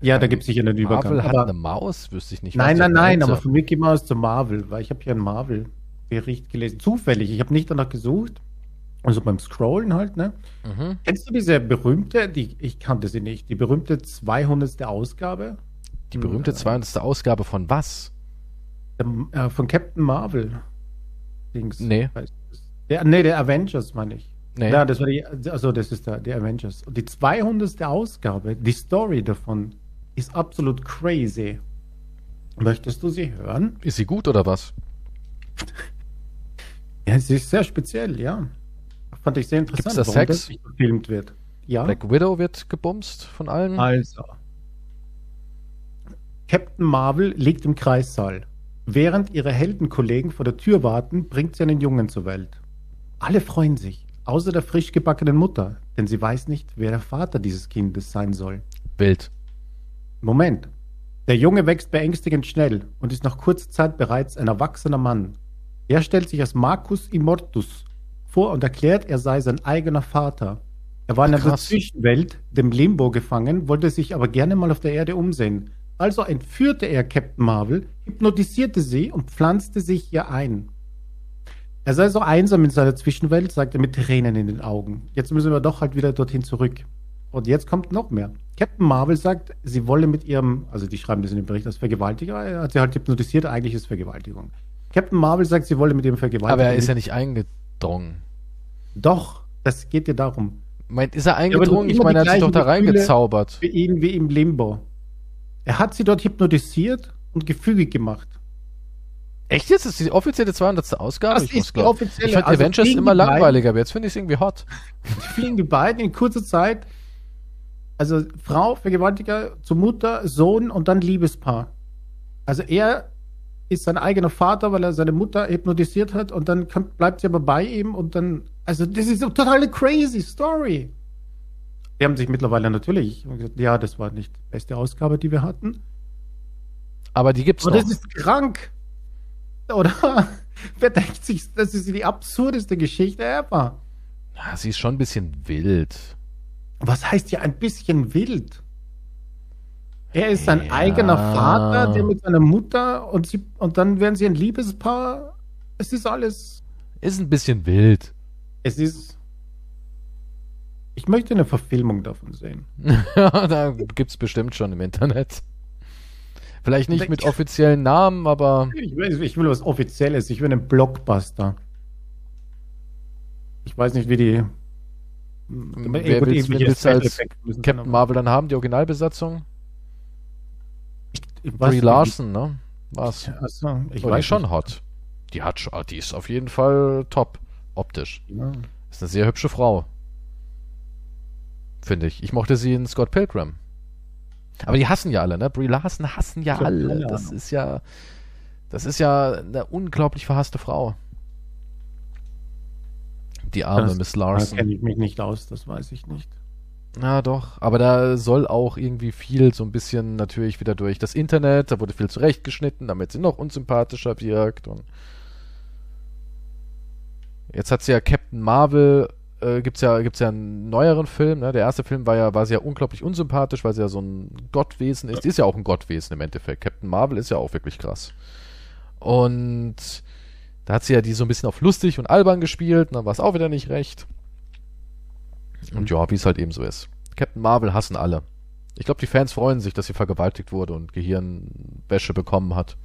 ja, da gibt es sicher einen Marvel Übergang. Marvel hat aber eine Maus, wüsste ich nicht. Nein, nein, nein, aber von Mickey Mouse zu Marvel, weil ich habe hier einen Marvel-Bericht gelesen. Zufällig, ich habe nicht danach gesucht. Also beim Scrollen halt, ne? Mhm. Kennst du diese berühmte, die, ich kannte sie nicht, die berühmte zweihundertste Ausgabe? Die berühmte äh, zweihundertste Ausgabe von was? Äh, von Captain Marvel. Dings, nee. Der, nee, der Avengers, meine ich. Nee. Ja, das war die, also das ist der, der Avengers. Und die zweihundertste Ausgabe, die Story davon, ist absolut crazy. Möchtest du sie hören? Ist sie gut oder was? Ja, sie ist sehr speziell, ja. Fand ich sehr interessant. Gibt's da warum Sex? Das nicht gefilmt wird. Ja. Black Widow wird gebumst von allen. Also. Captain Marvel liegt im Kreissaal. Während ihre Heldenkollegen vor der Tür warten, bringt sie einen Jungen zur Welt. Alle freuen sich, außer der frisch gebackenen Mutter, denn sie weiß nicht, wer der Vater dieses Kindes sein soll. Bild. Moment. Der Junge wächst beängstigend schnell und ist nach kurzer Zeit bereits ein erwachsener Mann. Er stellt sich als Marcus Immortus vor und erklärt, er sei sein eigener Vater. Er war in einer Zwischenwelt, dem Limbo, gefangen, wollte sich aber gerne mal auf der Erde umsehen. Also entführte er Captain Marvel, hypnotisierte sie und pflanzte sich ihr ein. Er sei so einsam in seiner Zwischenwelt, sagte er mit Tränen in den Augen. Jetzt müssen wir doch halt wieder dorthin zurück. Und jetzt kommt noch mehr. Captain Marvel sagt, sie wolle mit ihrem, also die schreiben das in dem Bericht als Vergewaltiger, er hat sie halt hypnotisiert, eigentlich ist Vergewaltigung. Captain Marvel sagt, sie wolle mit ihrem Vergewaltiger. Aber er ist ja nicht eingedrungen. Doch, das geht dir darum. Meint, ist er eingedrungen? Ich meine, er hat sich doch da reingezaubert. Für ihn wie im Limbo. Er hat sie dort hypnotisiert und gefügig gemacht. Echt jetzt? Das ist die offizielle zweihundertste Ausgabe? Das ich ist die offizielle. Ich fand also Avengers immer langweiliger, aber jetzt finde ich es irgendwie hot. Fliegen die beiden in kurzer Zeit, also Frau, Vergewaltiger, zu Mutter, Sohn und dann Liebespaar. Also er ist sein eigener Vater, weil er seine Mutter hypnotisiert hat und dann kommt, bleibt sie aber bei ihm und dann, also das ist eine totale crazy Story. Die haben sich mittlerweile natürlich gesagt, ja, das war nicht die beste Ausgabe, die wir hatten. Aber die gibt's aber noch. Das ist krank. Oder? Wer denkt sich, das ist die absurdeste Geschichte ever? Ja, sie ist schon ein bisschen wild. Was heißt ja ein bisschen wild? Er ist sein ja. eigener Vater, der mit seiner Mutter und, sie, und dann werden sie ein Liebespaar Es ist alles... Ist ein bisschen wild. Es ist... Ich möchte eine Verfilmung davon sehen. Ja, da gibt es bestimmt schon im Internet. Vielleicht nicht mit offiziellen Namen, aber... Ich will, ich will was Offizielles. Ich will einen Blockbuster. Ich weiß nicht, wie die... Wer willst du als Captain Marvel dann haben? Die Originalbesatzung? Brie Larson, ne? War's. Also, ich weiß schon hot. Die hat, die ist auf jeden Fall top. Optisch. Ja. Ist eine sehr hübsche Frau. Finde ich. Ich mochte sie in Scott Pilgrim. Aber die hassen ja alle, ne? Brie Larson hassen ja alle. Das ist ja... Das ist ja eine unglaublich verhasste Frau. Die arme das, Miss Larson. Da kenne ich mich nicht aus, das weiß ich nicht. Na doch, aber da soll auch irgendwie viel so ein bisschen natürlich wieder durch das Internet, da wurde viel zurechtgeschnitten, damit sie noch unsympathischer wirkt. Und jetzt hat sie ja Captain Marvel, äh, gibt es ja, gibt's ja einen neueren Film, ne? Der erste Film war ja, war sie ja unglaublich unsympathisch, weil sie ja so ein Gottwesen ist. Die ist ja auch ein Gottwesen im Endeffekt. Captain Marvel ist ja auch wirklich krass. Und da hat sie ja die so ein bisschen auf lustig und albern gespielt, und dann war es auch wieder nicht recht. Und ja, wie es halt eben so ist. Captain Marvel hassen alle. Ich glaube, die Fans freuen sich, dass sie vergewaltigt wurde und Gehirnwäsche bekommen hat.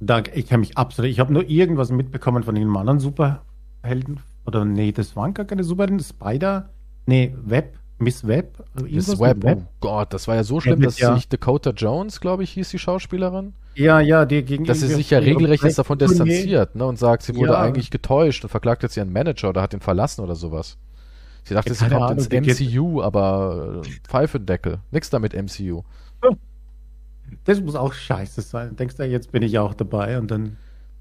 Danke, ich kann mich absolut... Ich habe nur irgendwas mitbekommen von den anderen Superhelden. Oder nee, das waren gar keine Superhelden. Spider? Nee, Web. Miss Web? Also Miss Web, Web, oh Gott, das war ja so schlimm, ja, dass ja. sich Dakota Jones, glaube ich, hieß die Schauspielerin. Ja, ja, die gegen Dass sie sich ja regelrecht jetzt davon distanziert, ne, und sagt, sie wurde ja. eigentlich getäuscht und verklagt jetzt ihren Manager oder hat ihn verlassen oder sowas. Sie dachte, sie kommt ins M C U, aber Pfeifendeckel. Nix damit M C U. Das muss auch scheiße sein. Denkst du, jetzt bin ich auch dabei und dann...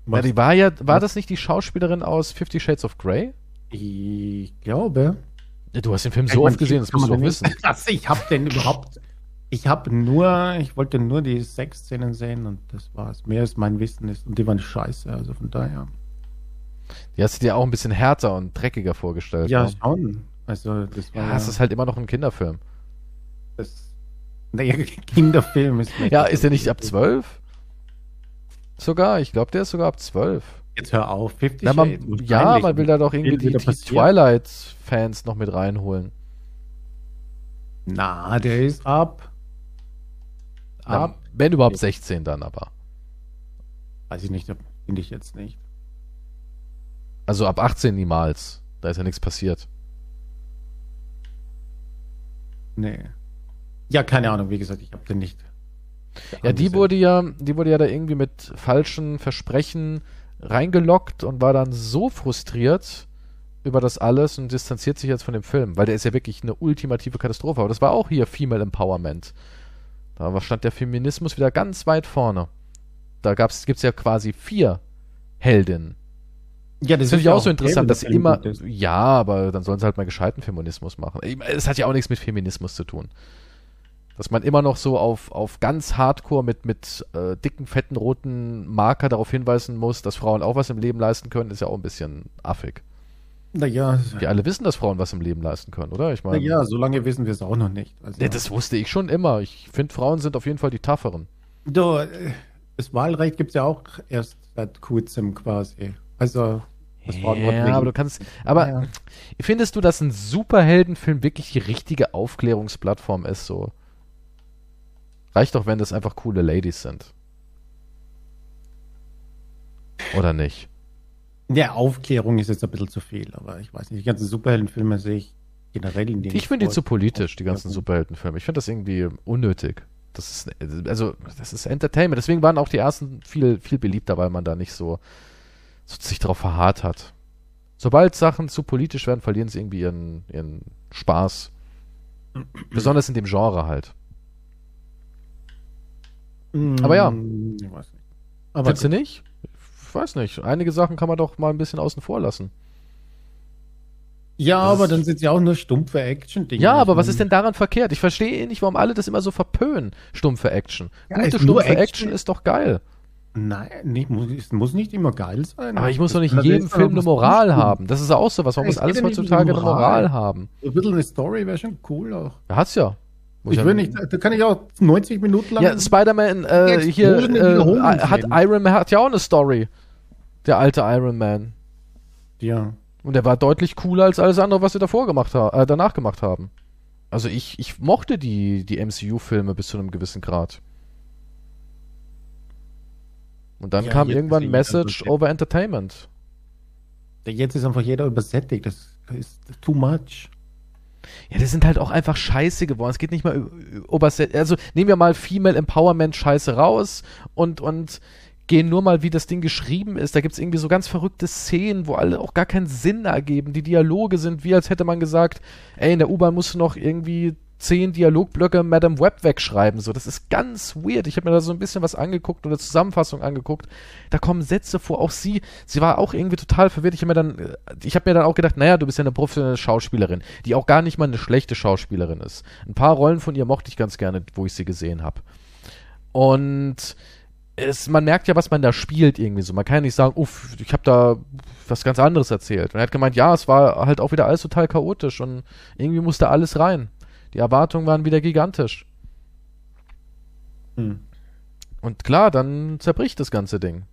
Ja, die war ja, war das nicht die Schauspielerin aus Fifty Shades of Grey? Ich glaube... Du hast den Film so ich oft gesehen, das musst du auch wissen. Also ich habe den überhaupt, ich habe nur, ich wollte nur die Sexszenen sehen und das war's. Mehr als mein Wissen ist und die waren scheiße, also von daher. Die hast du dir auch ein bisschen härter und dreckiger vorgestellt. Ja, ne? Schon. Also das war. Ja, ja, es ist halt immer noch ein Kinderfilm. Das, naja, Kinderfilm ist nicht. Ja, ist der nicht ab zwölf? Sogar, ich glaube, der ist sogar ab zwölf. Jetzt hör auf, fifty Na, man, ja, man will da doch irgendwie die, die Twilight-Fans noch mit reinholen. Na, der ist ab. ab Na, wenn überhaupt sechzehn dann aber. Weiß ich nicht, finde ich jetzt nicht. Also ab achtzehn niemals. Da ist ja nichts passiert. Nee. Ja, keine Ahnung, wie gesagt, ich hab den nicht. Ja, die wurde ja, die wurde ja da irgendwie mit falschen Versprechen reingelockt und war dann so frustriert über das alles und distanziert sich jetzt von dem Film, weil der ist ja wirklich eine ultimative Katastrophe. Aber das war auch hier Female Empowerment. Da stand der Feminismus wieder ganz weit vorne. Da gab's, gibt's ja quasi vier Heldinnen. Ja, das, das finde ich auch, auch so interessant, Helden, dass sie immer... Ja, aber dann sollen sie halt mal gescheiten Feminismus machen. Es hat ja auch nichts mit Feminismus zu tun. Dass man immer noch so auf, auf ganz Hardcore mit, mit äh, dicken, fetten, roten Marker darauf hinweisen muss, dass Frauen auch was im Leben leisten können, ist ja auch ein bisschen affig. Naja. Wir alle wissen, dass Frauen was im Leben leisten können, oder? Ich meine, naja, so lange wissen wir es auch noch nicht. Also, ja, das wusste ich schon immer. Ich finde, Frauen sind auf jeden Fall die Tougheren. Du, das Wahlrecht gibt es ja auch erst seit kurzem quasi. Also... Ja, aber du kannst. Aber ja. Findest du, dass ein Superheldenfilm wirklich die richtige Aufklärungsplattform ist? So? Reicht doch, wenn das einfach coole Ladies sind. Oder nicht? Ja, Aufklärung ist jetzt ein bisschen zu viel, aber ich weiß nicht. Die ganzen Superheldenfilme sehe ich generell in den. Ich finde die zu politisch, die ganzen Superheldenfilme. Ich finde das irgendwie unnötig. Das ist, also, das ist Entertainment. Deswegen waren auch die ersten viel, viel beliebter, weil man da nicht so, so sich drauf verharrt hat. Sobald Sachen zu politisch werden, verlieren sie irgendwie ihren, ihren Spaß. Besonders in dem Genre halt. Aber ja. Ich weiß nicht. Aber findest du nicht? Ich weiß nicht. Einige Sachen kann man doch mal ein bisschen außen vor lassen. Ja, das aber dann sind ja auch nur stumpfe Action-Dinge. Ja, aber was ist denn daran verkehrt? Ich verstehe nicht, warum alle das immer so verpönen, stumpfe Action. Ja, gute, stumpfe Action. Action ist doch geil. Nein, nicht, muss, es muss nicht immer geil sein. Aber ich muss doch nicht in jedem Film eine Moral haben. Das ist ja auch sowas. Man muss alles heutzutage eine Moral haben. Ein bisschen eine Story wäre schon cool auch. Ja, hat's ja. Muss ich will nicht, da kann ich auch neunzig Minuten lang. Ja, Spider-Man äh, hier äh, hat Iron Man hat ja auch eine Story. Der alte Iron Man. Ja. Und der war deutlich cooler als alles andere, was sie davor gemacht haben, äh, danach gemacht haben. Also ich, ich mochte die, die M C U-Filme bis zu einem gewissen Grad. Und dann ja, kam irgendwann Message over Entertainment. Jetzt ist einfach jeder übersättigt. Das ist too much. Ja, das sind halt auch einfach Scheiße geworden. Es geht nicht mal über... Also nehmen wir mal Female Empowerment Scheiße raus und, und gehen nur mal, wie das Ding geschrieben ist. Da gibt es irgendwie so ganz verrückte Szenen, wo alle auch gar keinen Sinn ergeben. Die Dialoge sind wie, als hätte man gesagt, ey, in der U-Bahn musst du noch irgendwie zehn Dialogblöcke Madame Web wegschreiben. So, das ist ganz weird. Ich habe mir da so ein bisschen was angeguckt und eine Zusammenfassung angeguckt. Da kommen Sätze vor. Auch sie, sie war auch irgendwie total verwirrt. Ich habe mir dann, ich habe mir dann auch gedacht, naja, du bist ja eine professionelle Schauspielerin, die auch gar nicht mal eine schlechte Schauspielerin ist. Ein paar Rollen von ihr mochte ich ganz gerne, wo ich sie gesehen habe. Und es, man merkt ja, was man da spielt irgendwie so. Man kann ja nicht sagen, uff, ich habe da was ganz anderes erzählt. Und er hat gemeint, ja, es war halt auch wieder alles total chaotisch und irgendwie musste alles rein. Die Erwartungen waren wieder gigantisch. Hm. Und klar, dann zerbricht das ganze Ding.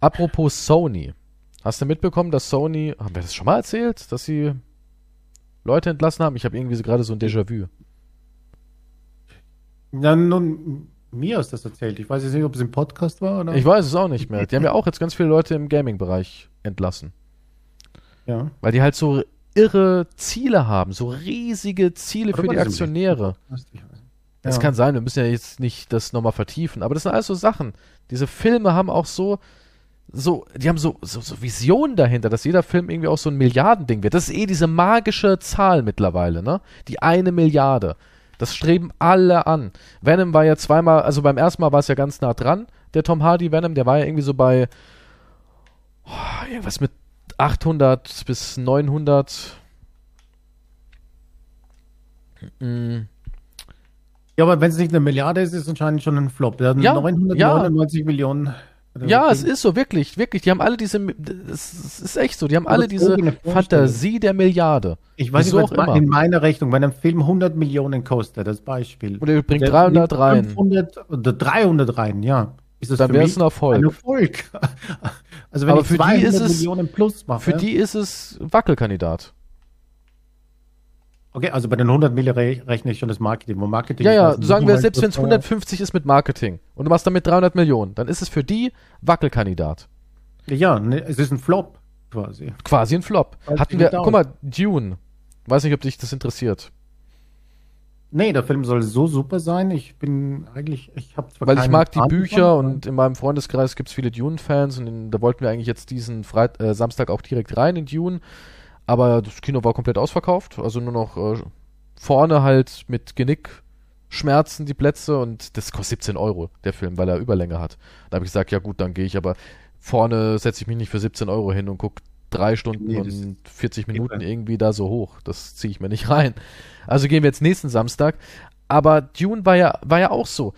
Apropos Sony. Hast du mitbekommen, dass Sony... Haben wir das schon mal erzählt? Dass sie Leute entlassen haben? Ich habe irgendwie so gerade so ein Déjà-vu. Na, nun, mir ist das erzählt. Ich weiß jetzt nicht, ob es im Podcast war oder... Ich weiß es auch nicht mehr. Die haben ja auch jetzt ganz viele Leute im Gaming-Bereich entlassen. Ja. Weil die halt so... irre Ziele haben, so riesige Ziele oder für die Aktionäre. Das ja. kann sein, wir müssen ja jetzt nicht das nochmal vertiefen, aber das sind alles so Sachen. Diese Filme haben auch so, so die haben so, so, so Visionen dahinter, dass jeder Film irgendwie auch so ein Milliardending wird. Das ist eh diese magische Zahl mittlerweile, ne? Die eine Milliarde. Das streben alle an. Venom war ja zweimal, also beim ersten Mal war es ja ganz nah dran, der Tom Hardy Venom, der war ja irgendwie so bei oh, irgendwas mit achthundert bis neunhundert. Mhm. Ja, aber wenn es nicht eine Milliarde ist, ist es anscheinend schon ein Flop. Ja, neunhundertneunundneunzig ja. Millionen. Ja, es ist so, wirklich, wirklich. Die haben alle diese, es ist echt so, die haben alle diese Fantasie der Milliarde. Ich weiß nicht, was in meiner Rechnung, wenn ein Film hundert Millionen kostet, das Beispiel. Oder bringt dreihundert rein. fünfhundert oder dreihundert rein, ja. Ist das dann wäre es ein Erfolg. Ein Erfolg. Also wenn aber ich für die ist es, Millionen plus mache. Für die ist es Wackelkandidat. Okay, also bei den hundert Millionen rechne ich schon das Marketing. Marketing ja, ja, sagen wir, selbst wenn es hundertfünfzig ist mit Marketing und du machst damit dreihundert Millionen, dann ist es für die Wackelkandidat. Ja, ne, es ist ein Flop quasi. Quasi ein Flop. Also hatten wir, guck mal, Dune. Weiß nicht, ob dich das interessiert. Nee, der Film soll so super sein. Ich bin eigentlich, ich habe zwar Weil ich mag die Ahnung Bücher von, und in meinem Freundeskreis gibt es viele Dune-Fans und in, da wollten wir eigentlich jetzt diesen Freit äh, Samstag auch direkt rein in Dune, aber das Kino war komplett ausverkauft, also nur noch äh, vorne halt mit Genickschmerzen die Plätze und das kostet siebzehn Euro, der Film, weil er Überlänge hat. Da habe ich gesagt, ja gut, dann gehe ich, aber vorne setze ich mich nicht für siebzehn Euro hin und gucke drei Stunden nee, und vierzig Minuten eben. Irgendwie da so hoch. Das ziehe ich mir nicht rein. Also gehen wir jetzt nächsten Samstag. Aber Dune war ja, war ja auch so.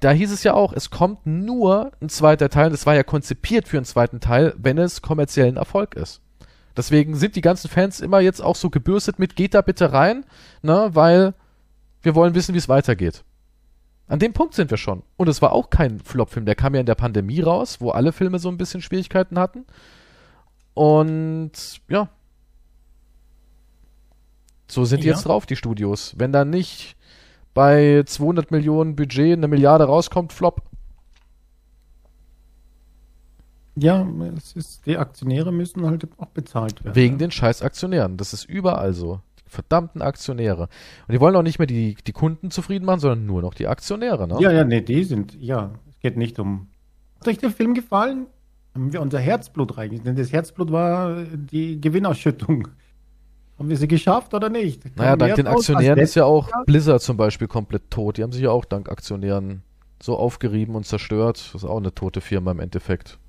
Da hieß es ja auch, es kommt nur ein zweiter Teil. Das war ja konzipiert für einen zweiten Teil, wenn es kommerziellen Erfolg ist. Deswegen sind die ganzen Fans immer jetzt auch so gebürstet mit, geht da bitte rein, ne, weil wir wollen wissen, wie es weitergeht. An dem Punkt sind wir schon. Und es war auch kein Flop-Film. Der kam ja in der Pandemie raus, wo alle Filme so ein bisschen Schwierigkeiten hatten. Und ja, so sind die ja. jetzt drauf, die Studios. Wenn da nicht bei zweihundert Millionen Budget eine Milliarde rauskommt, Flop. Ja, es ist, die Aktionäre müssen halt auch bezahlt werden. Wegen ja. den scheiß Aktionären. Das ist überall so. Die verdammten Aktionäre. Und die wollen auch nicht mehr die, die Kunden zufrieden machen, sondern nur noch die Aktionäre. Ne? Ja, ja, nee, die sind, ja, es geht nicht um... Hat euch der Film gefallen? Haben wir unser Herzblut reingegeben? Denn das Herzblut war die Gewinnausschüttung. Haben wir sie geschafft oder nicht? Kommen naja, dank den Aktionären ist ja auch Blizzard zum Beispiel komplett tot. Die haben sich ja auch dank Aktionären so aufgerieben und zerstört. Das ist auch eine tote Firma im Endeffekt.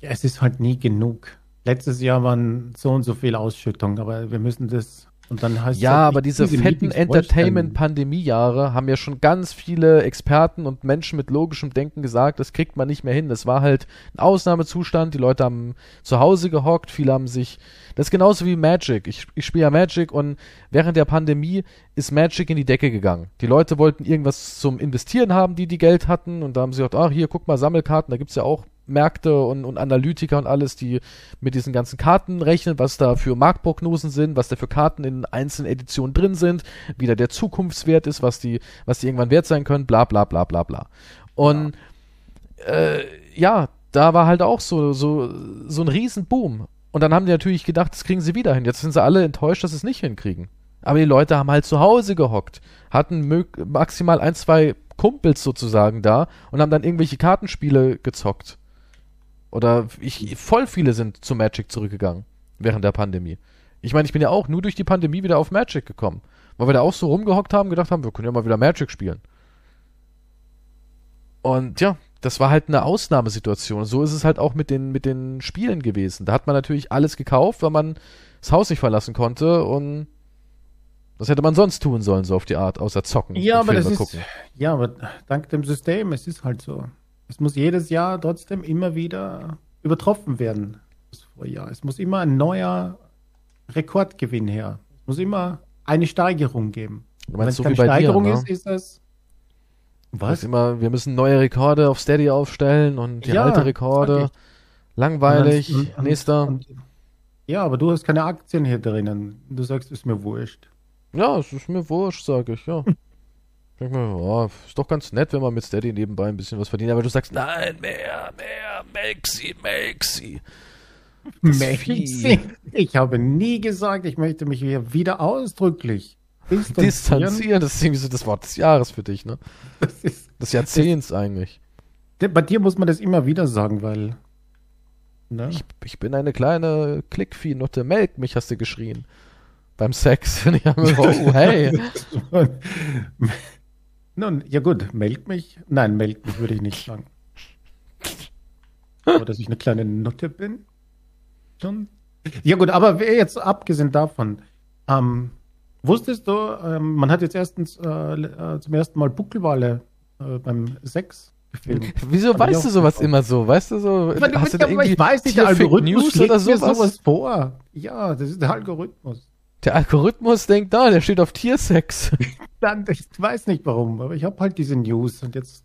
Ja, es ist halt nie genug. Letztes Jahr waren so und so viele Ausschüttungen, aber wir müssen das Und dann heißt ja, halt aber diese fetten Entertainment-Pandemie-Jahre haben ja schon ganz viele Experten und Menschen mit logischem Denken gesagt, das kriegt man nicht mehr hin. Das war halt ein Ausnahmezustand, die Leute haben zu Hause gehockt, viele haben sich, das ist genauso wie Magic. Ich, ich spiele ja Magic und während der Pandemie ist Magic in die Decke gegangen. Die Leute wollten irgendwas zum Investieren haben, die die Geld hatten, und da haben sie gedacht, ach hier, guck mal, Sammelkarten, da gibt's ja auch Märkte und, und Analytiker und alles, die mit diesen ganzen Karten rechnen, was da für Marktprognosen sind, was da für Karten in einzelnen Editionen drin sind, wie da der Zukunftswert ist, was die, was die irgendwann wert sein können, bla bla bla bla bla. Und ja, äh, ja da war halt auch so, so, so ein Riesenboom. Und dann haben die natürlich gedacht, das kriegen sie wieder hin. Jetzt sind sie alle enttäuscht, dass sie es nicht hinkriegen. Aber die Leute haben halt zu Hause gehockt, hatten maximal ein, zwei Kumpels sozusagen da und haben dann irgendwelche Kartenspiele gezockt. Oder ich, voll viele sind zu Magic zurückgegangen während der Pandemie. Ich meine, ich bin ja auch nur durch die Pandemie wieder auf Magic gekommen, weil wir da auch so rumgehockt haben, gedacht haben, wir können ja mal wieder Magic spielen. Und ja, das war halt eine Ausnahmesituation. So ist es halt auch mit den, mit den Spielen gewesen. Da hat man natürlich alles gekauft, weil man das Haus nicht verlassen konnte, und was hätte man sonst tun sollen, so auf die Art, außer zocken. Ja, aber das ist, ja, aber dank dem System, es ist halt so. Es muss jedes Jahr trotzdem immer wieder übertroffen werden. Das Vorjahr. Es muss immer ein neuer Rekordgewinn her. Es muss immer eine Steigerung geben. Wenn es so keine Steigerung dir, ne? ist, ist das... Was? Immer, wir müssen neue Rekorde auf Steady aufstellen und die ja, alte Rekorde. Okay. Langweilig. Und dann, Nächster. Und, ja, aber du hast keine Aktien hier drinnen. Du sagst, es ist mir wurscht. Ja, es ist mir wurscht, sage ich, ja. Ich denke mir, oh, ist doch ganz nett, wenn man mit Steady nebenbei ein bisschen was verdient. Aber du sagst, nein, mehr, mehr, Maxi, Maxi. Maxi. Ich habe nie gesagt, ich möchte mich hier wieder ausdrücklich distanzieren. distanzieren. Das ist irgendwie so das Wort des Jahres für dich, ne? Das ist, des Jahrzehnts das, eigentlich. Bei dir muss man das immer wieder sagen, weil... Ne? Ich, ich bin eine kleine Klickvieh, Nutte, melk mich, hast du geschrien. Beim Sex. Und ich habe mir gedacht, oh, hey. Nun, ja gut, melk mich. Nein, melk mich würde ich nicht sagen. Aber dass ich eine kleine Nutte bin? Schon. Ja gut, aber jetzt abgesehen davon, ähm, wusstest du, ähm, man hat jetzt erstens äh, äh, zum ersten Mal Buckelwale äh, beim Sex gefilmt. Wieso aber weißt du sowas auch. immer so? Weißt du so? Ich, hast du da irgendwie, ich weiß nicht, der Algorithmus schlägt mir sowas vor. Ja, das ist der Algorithmus. Der Algorithmus denkt, da, der steht auf Tiersex. Dann, ich weiß nicht warum, aber ich habe halt diese News und jetzt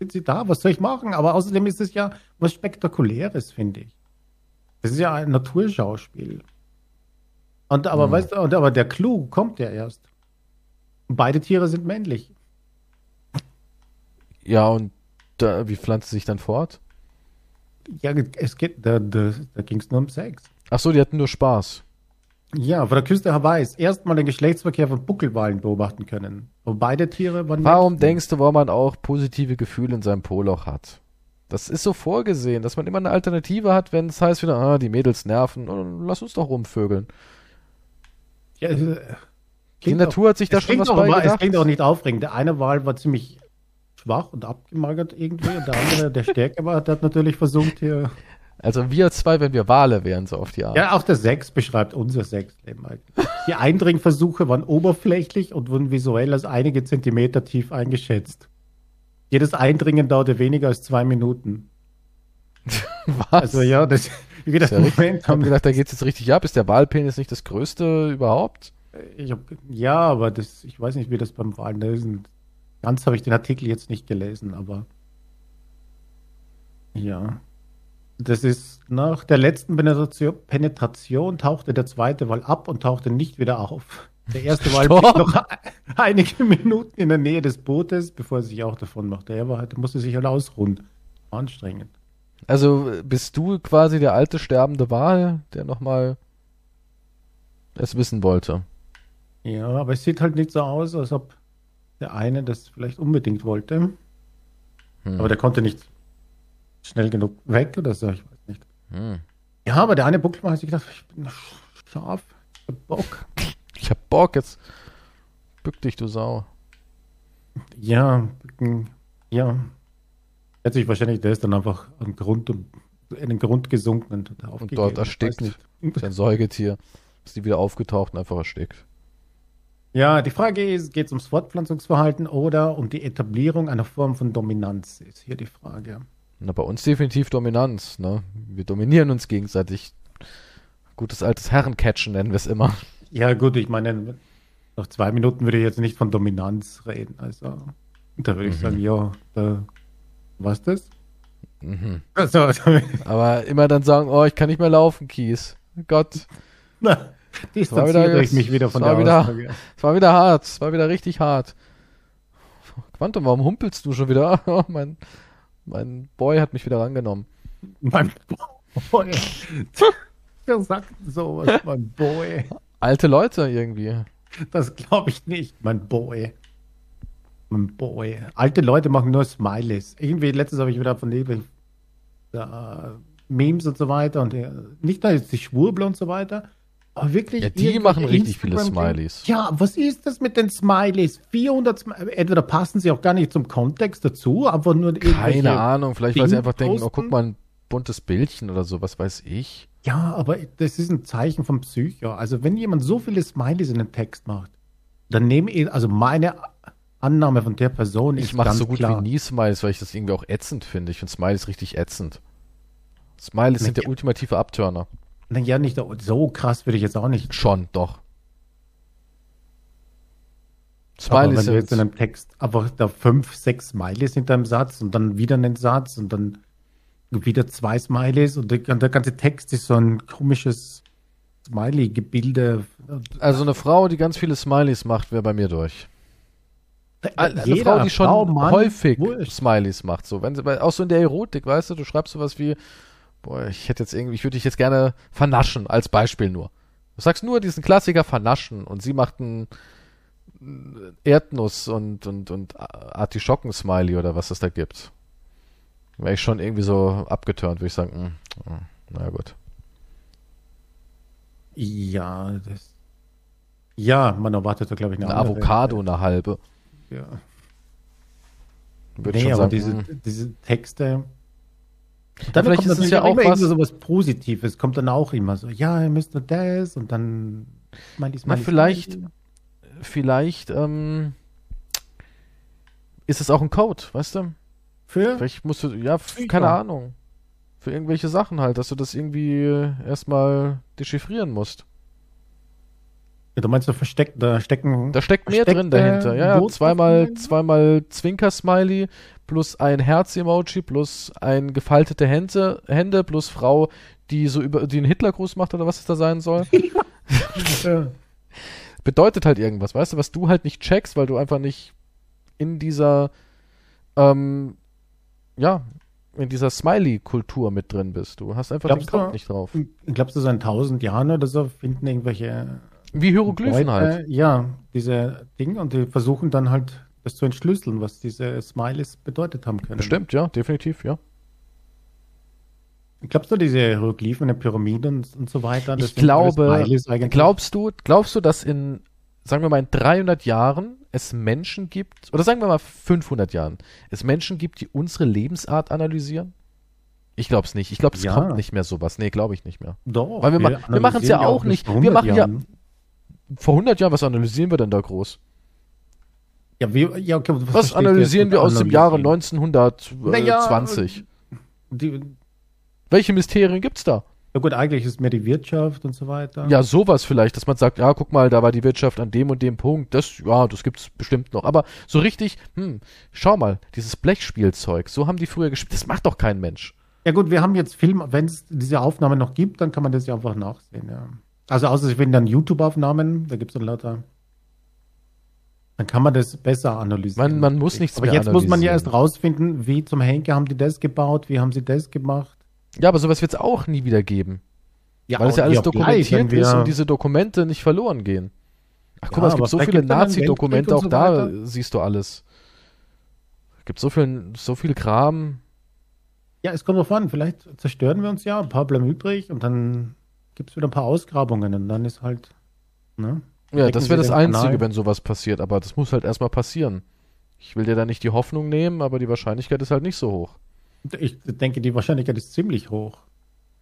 sind sie da, was soll ich machen? Aber außerdem ist es ja was Spektakuläres, finde ich. Das ist ja ein Naturschauspiel. Und aber hm. weißt du, und, aber der Clou kommt ja erst. Beide Tiere sind männlich. Ja, und da, wie pflanzt sie sich dann fort? Ja, es geht, da, da, da ging es nur um Sex. Ach so, die hatten nur Spaß. Ja, vor der Küste Hawaiis erstmal den Geschlechtsverkehr von Buckelwalen beobachten können. Und beide Tiere waren. Warum nicht? Denkst du, warum man auch positive Gefühle in seinem Poloch hat? Das ist so vorgesehen, dass man immer eine Alternative hat, wenn es heißt wieder, ah, die Mädels nerven, und lass uns doch rumvögeln. Ja, die Natur auch, hat sich da schon was bei gedacht. Es klingt auch nicht aufregend. Der eine Wal war ziemlich schwach und abgemagert irgendwie, und der andere, der stärker war, der hat natürlich versucht hier. Also wir zwei, wenn wir Wale wären, so auf die Art. Ja, auch der Sex beschreibt unser Sexleben eigentlich. Die Eindringversuche waren oberflächlich und wurden visuell als einige Zentimeter tief eingeschätzt. Jedes Eindringen dauerte weniger als zwei Minuten. Was? Also ja, das, wie das, das Moment richtig, ich habe gedacht, da geht's jetzt richtig ab. Ist der Walpenis nicht das größte überhaupt? Ich hab, ja, aber das, ich weiß nicht, wie das beim Walen ist. Ganz habe ich den Artikel jetzt nicht gelesen, aber ja. Das ist, nach der letzten Penetration, Penetration tauchte der zweite Wal ab und tauchte nicht wieder auf. Der erste Wal blieb noch einige Minuten in der Nähe des Bootes, bevor er sich auch davon machte. Er war halt, musste sich halt ausruhen. Anstrengend. Also bist du quasi der alte sterbende Wal, der nochmal es wissen wollte? Ja, aber es sieht halt nicht so aus, als ob der eine das vielleicht unbedingt wollte. Hm. Aber der konnte nicht schnell genug weg oder so, ich weiß nicht. Hm. Ja, aber der eine Buckelmann hat sich gedacht, ich bin scharf, ich hab Bock. Ich hab Bock, jetzt bück dich, du Sau. Ja, bücken, ja. Hat sich wahrscheinlich, der ist dann einfach am Grund, in den Grund gesunken und aufgegeben. Und dort erstickt. Ist ein Säugetier. Ist die wieder aufgetaucht und einfach erstickt. Ja, die Frage ist, geht es ums Fortpflanzungsverhalten oder um die Etablierung einer Form von Dominanz, ist hier die Frage. Na, bei uns definitiv Dominanz, ne? Wir dominieren uns gegenseitig. Gutes altes Herrencatchen nennen wir es immer. Ja gut, ich meine, nach zwei Minuten würde ich jetzt nicht von Dominanz reden. Also, da würde mhm. ich sagen, ja, da war's das. Mhm. Also, aber immer dann sagen, oh, ich kann nicht mehr laufen, Kies. Gott. Na. Distanziere ich mich wieder von der Aussage. Es war wieder hart, es war wieder richtig hart. Quantum, warum humpelst du schon wieder? Oh, mein, mein Boy hat mich wieder rangenommen. Mein Boy. Wer sagt sowas, mein Boy? Alte Leute irgendwie. Das glaube ich nicht, mein Boy. Mein Boy. Alte Leute machen nur Smileys. Irgendwie, letztens habe ich wieder von denen da, Memes und so weiter und nicht da jetzt die Schwurbel und so weiter. Aber wirklich, ja, die machen richtig Instagram viele Smileys. Ja, was ist das mit den Smileys? vierhundert Smileys. Entweder passen sie auch gar nicht zum Kontext dazu, aber nur keine Ahnung, vielleicht Dinge, weil sie einfach posten. Denken, oh, guck mal, ein buntes Bildchen oder so, was weiß ich. Ja, aber das ist ein Zeichen vom Psycho. Also wenn jemand so viele Smileys in den Text macht, dann nehme ich, also meine Annahme von der Person ich ist ganz klar. Ich mache so gut klar. wie nie Smileys, weil ich das irgendwie auch ätzend finde. Ich finde Smileys richtig ätzend. Smileys sind der ja. ultimative Abturner. Ja, nicht so krass würde ich jetzt auch nicht. Schon, doch. Smileys sind jetzt in einem Text einfach da fünf, sechs Smileys hinter einem Satz und dann wieder einen Satz und dann wieder zwei Smileys und der, der ganze Text ist so ein komisches Smiley-Gebilde. Also eine Frau, die ganz viele Smileys macht, wäre bei mir durch. Eine Jeder Frau, die schon Frau, Mann, häufig wurscht. Smileys macht. So, wenn sie, auch so in der Erotik, weißt du, du schreibst sowas wie boah, ich hätte jetzt irgendwie, ich würde dich jetzt gerne vernaschen, als Beispiel nur. Du sagst nur diesen Klassiker vernaschen und sie macht ein Erdnuss- und, und, und Artischocken-Smiley oder was es da gibt. Wäre ich schon irgendwie so abgeturnt, würde ich sagen, mh, mh, na gut. Ja, das. Ja, man erwartet da, glaube ich, eine, eine Avocado, eine halbe. Ja. Würde nee, schon aber sagen, diese, diese Texte. Dann kommt ist es ja auch immer was, so was Positives, kommt dann auch immer so, ja, ihr müsst nur das und dann mein ich, mein Na, vielleicht, ich. vielleicht ähm, ist es auch ein Code, weißt du? Für? Vielleicht musst du, ja, für, keine ja. Ahnung, für irgendwelche Sachen halt, dass du das irgendwie erstmal dechiffrieren musst. Ja, du meinst, du versteckt, da stecken... Da steckt mehr drin dahinter, ja, ja, zweimal, zweimal Zwinker-Smiley plus ein Herz-Emoji, plus ein gefaltete Hände, Hände, plus Frau, die so über, die einen Hitlergruß macht oder was es da sein soll. Ja. Bedeutet halt irgendwas, weißt du, was du halt nicht checkst, weil du einfach nicht in dieser, ähm, ja, in dieser Smiley-Kultur mit drin bist. Du hast einfach glaubst den Kopf nicht drauf. Glaubst du, seit so tausend Jahren oder so finden irgendwelche... Wie Hieroglyphen Leute, halt. Ja, diese Dinge und die versuchen dann halt das zu entschlüsseln, was diese Smileys bedeutet haben können. Bestimmt, ja, definitiv, ja. Glaubst du, diese Hieroglyphen in den Pyramiden und, und so weiter? Das ich glaube, glaubst du, glaubst du, dass in, sagen wir mal, in dreihundert Jahren es Menschen gibt, oder sagen wir mal fünfhundert Jahren, es Menschen gibt, die unsere Lebensart analysieren? Ich glaube es nicht. Ich glaube, es ja. kommt nicht mehr sowas. Nee, glaube ich nicht mehr. Doch. Weil wir, wir, ma wir machen es ja auch nicht. Wir machen Jahren. ja... Vor hundert Jahren, was analysieren wir denn da groß? Ja, wir, ja, okay, was, was analysieren wir aus dem Jahre neunzehnhundertzwanzig? Naja, welche Mysterien gibt's da? Ja gut, eigentlich ist mehr die Wirtschaft und so weiter. Ja, sowas vielleicht, dass man sagt, ja, guck mal, da war die Wirtschaft an dem und dem Punkt. Das, ja, das gibt's bestimmt noch. Aber so richtig, hm, schau mal, dieses Blechspielzeug, so haben die früher gespielt. Das macht doch kein Mensch. Ja gut, wir haben jetzt Film, wenn es diese Aufnahme noch gibt, dann kann man das ja einfach nachsehen, ja. Also außer ich will dann YouTube-Aufnahmen, da gibt es dann lauter, dann kann man das besser analysieren. Man, man muss nichts aber mehr analysieren. Aber jetzt muss man ja erst rausfinden, wie zum Henker haben die das gebaut, wie haben sie das gemacht. Ja, aber sowas wird es auch nie wieder geben. Ja, weil es ja alles dokumentiert gleich, ist und diese Dokumente nicht verloren gehen. Ach guck ja, mal, es gibt so viele Nazi-Dokumente, auch so da siehst du alles. Es gibt so viel, so viel Kram. Ja, es kommt drauf an, vielleicht zerstören wir uns ja, ein paar bleiben übrig und dann gibt es wieder ein paar Ausgrabungen und dann ist halt, ne? Ja, das wäre das Einzige, wenn sowas passiert, aber das muss halt erstmal passieren. Ich will dir da nicht die Hoffnung nehmen, aber die Wahrscheinlichkeit ist halt nicht so hoch. Ich denke, die Wahrscheinlichkeit ist ziemlich hoch.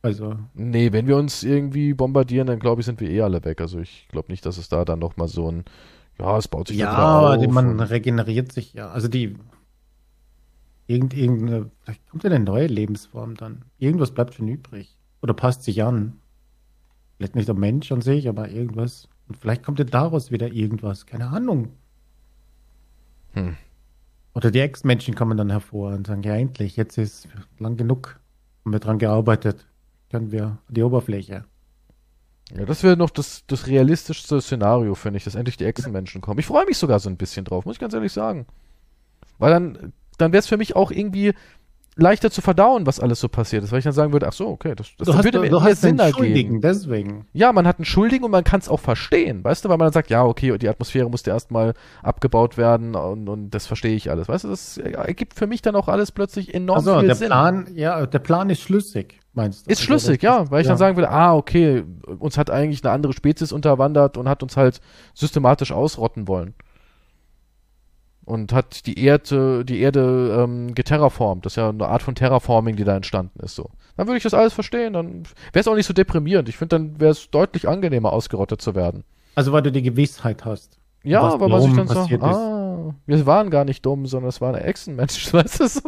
Also. Nee, wenn wir uns irgendwie bombardieren, dann glaube ich, sind wir eh alle weg. Also ich glaube nicht, dass es da dann nochmal so ein, Ja, es baut sich ja auf. Ja, man regeneriert sich ja. Also die irgend, irgendeine, vielleicht kommt ja eine neue Lebensform dann. Irgendwas bleibt schon übrig. Oder passt sich an. Vielleicht nicht der Mensch an sich, aber irgendwas. Und vielleicht kommt ja daraus wieder irgendwas. Keine Ahnung. Hm. Oder die Ex-Menschen kommen dann hervor und sagen, ja endlich, jetzt ist lang genug. Haben wir dran gearbeitet. Können wir die Oberfläche. Ja, das wäre noch das, das realistischste Szenario, finde ich, dass endlich die Echsenmenschen kommen. Ich freue mich sogar so ein bisschen drauf, muss ich ganz ehrlich sagen. Weil dann, dann wäre es für mich auch irgendwie leichter zu verdauen, was alles so passiert ist, weil ich dann sagen würde, ach so, okay, das, das würde mir mehr Sinn ergeben. Deswegen. Ja, man hat einen Schuldigen und man kann es auch verstehen, weißt du, weil man dann sagt, ja, okay, die Atmosphäre musste erstmal abgebaut werden und, und das verstehe ich alles, weißt du, das ergibt für mich dann auch alles plötzlich enorm also, viel der Sinn. Plan, ja, der Plan ist schlüssig. Meinst du? Ist schlüssig, ja, weil ich ja. dann sagen würde, ah, okay, uns hat eigentlich eine andere Spezies unterwandert und hat uns halt systematisch ausrotten wollen. Und hat die Erde, die Erde ähm, geterraformt. Das ist ja eine Art von Terraforming, die da entstanden ist. So. Dann würde ich das alles verstehen, dann wäre es auch nicht so deprimierend. Ich finde, dann wäre es deutlich angenehmer, ausgerottet zu werden. Also weil du die Gewissheit hast. Ja, weil man sich dann sagt, ah, wir waren gar nicht dumm, sondern es waren Echsenmenschen, weißt du so?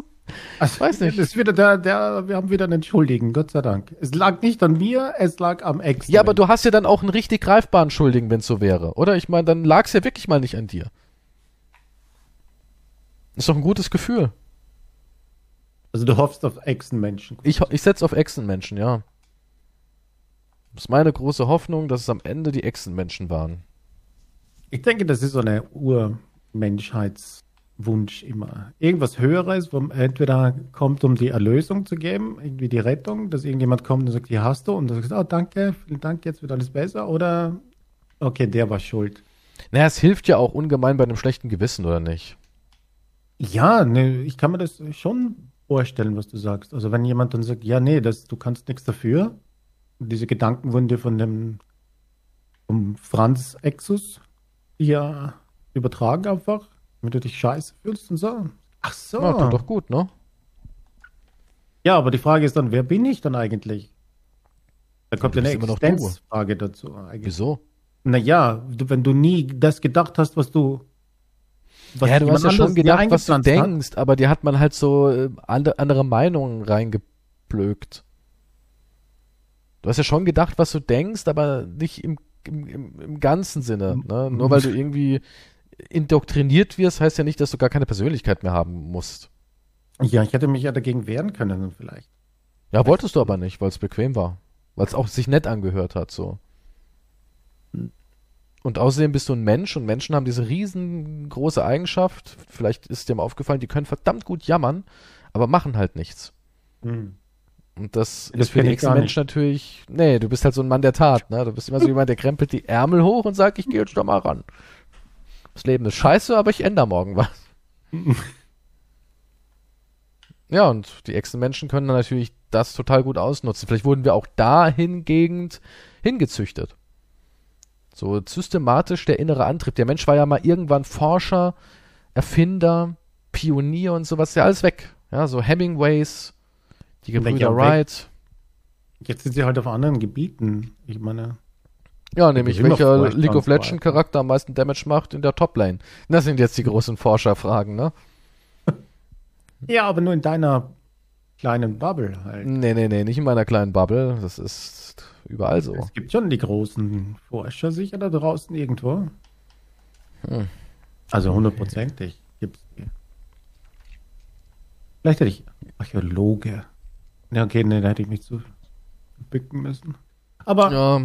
Also, weiß nicht. Ist wieder der, der, wir haben wieder einen Schuldigen, Gott sei Dank. Es lag nicht an mir, es lag am Ex. Ja, aber du hast ja dann auch einen richtig greifbaren Schuldigen, wenn es so wäre, oder? Ich meine, dann lag es ja wirklich mal nicht an dir. Ist doch ein gutes Gefühl. Also du hoffst auf Echsenmenschen. Ich, ich setze auf Echsenmenschen, ja. Das ist meine große Hoffnung, dass es am Ende die Echsenmenschen waren. Ich denke, das ist so eine Urmenschheits- Wunsch immer. Irgendwas Höheres, wo entweder kommt, um die Erlösung zu geben, irgendwie die Rettung, dass irgendjemand kommt und sagt, hier hast du, und du sagst, oh danke, vielen Dank, jetzt wird alles besser, oder okay, der war schuld. Naja, es hilft ja auch ungemein bei einem schlechten Gewissen, oder nicht? Ja, ne, ich kann mir das schon vorstellen, was du sagst. Also wenn jemand dann sagt, ja, nee, das, du kannst nichts dafür, und diese Gedanken wurden dir von dem um Franz Exus hier übertragen einfach, wenn du dich scheiße fühlst und so. Ach so. Ja, tut doch gut, ne? Ja, aber die Frage ist dann, wer bin ich dann eigentlich? Da kommt ja, eine Existenzfrage dazu. Eigentlich. Wieso? Naja, du, wenn du nie das gedacht hast, was du... Was ja, du hast ja schon gedacht, was du denkst, hat. Aber dir hat man halt so äh, andere, andere Meinungen reingeblökt. Du hast ja schon gedacht, was du denkst, aber nicht im, im, im, im ganzen Sinne. Ne? Nur weil du irgendwie... indoktriniert wirst, heißt ja nicht, dass du gar keine Persönlichkeit mehr haben musst. Ja, ich hätte mich ja dagegen wehren können vielleicht. Ja, wolltest du aber nicht, weil es bequem war. Weil es auch sich nett angehört hat, so. Und außerdem bist du ein Mensch und Menschen haben diese riesengroße Eigenschaft, vielleicht ist dir mal aufgefallen, die können verdammt gut jammern, aber machen halt nichts. Mhm. Und das, das ist für den nächsten Mensch natürlich, nee, du bist halt so ein Mann der Tat, ne? Du bist immer so jemand, der krempelt die Ärmel hoch und sagt, ich gehe jetzt da mal ran. Das Leben ist scheiße, aber ich ändere morgen was. Ja, und die Echsenmenschen können natürlich das total gut ausnutzen. Vielleicht wurden wir auch da hingegen hingezüchtet. So systematisch der innere Antrieb. Der Mensch war ja mal irgendwann Forscher, Erfinder, Pionier und sowas. Ja, alles weg. Ja, so Hemingways, die Gebrüder Wright. Jetzt sind sie halt auf anderen Gebieten. Ich meine... Ja, nämlich welcher League of Legends Charakter am meisten Damage macht in der Top-Lane. Das sind jetzt die großen Forscherfragen, ne? Ja, aber nur in deiner kleinen Bubble halt. Nee, nee, nee, nicht in meiner kleinen Bubble. Das ist überall so. Es gibt schon die großen Forscher sicher da draußen irgendwo. Hm. Also hundertprozentig gibt's die. Vielleicht hätte ich Archäologe. Ja, okay, nee, da hätte ich mich zu bücken müssen. Aber... Ja.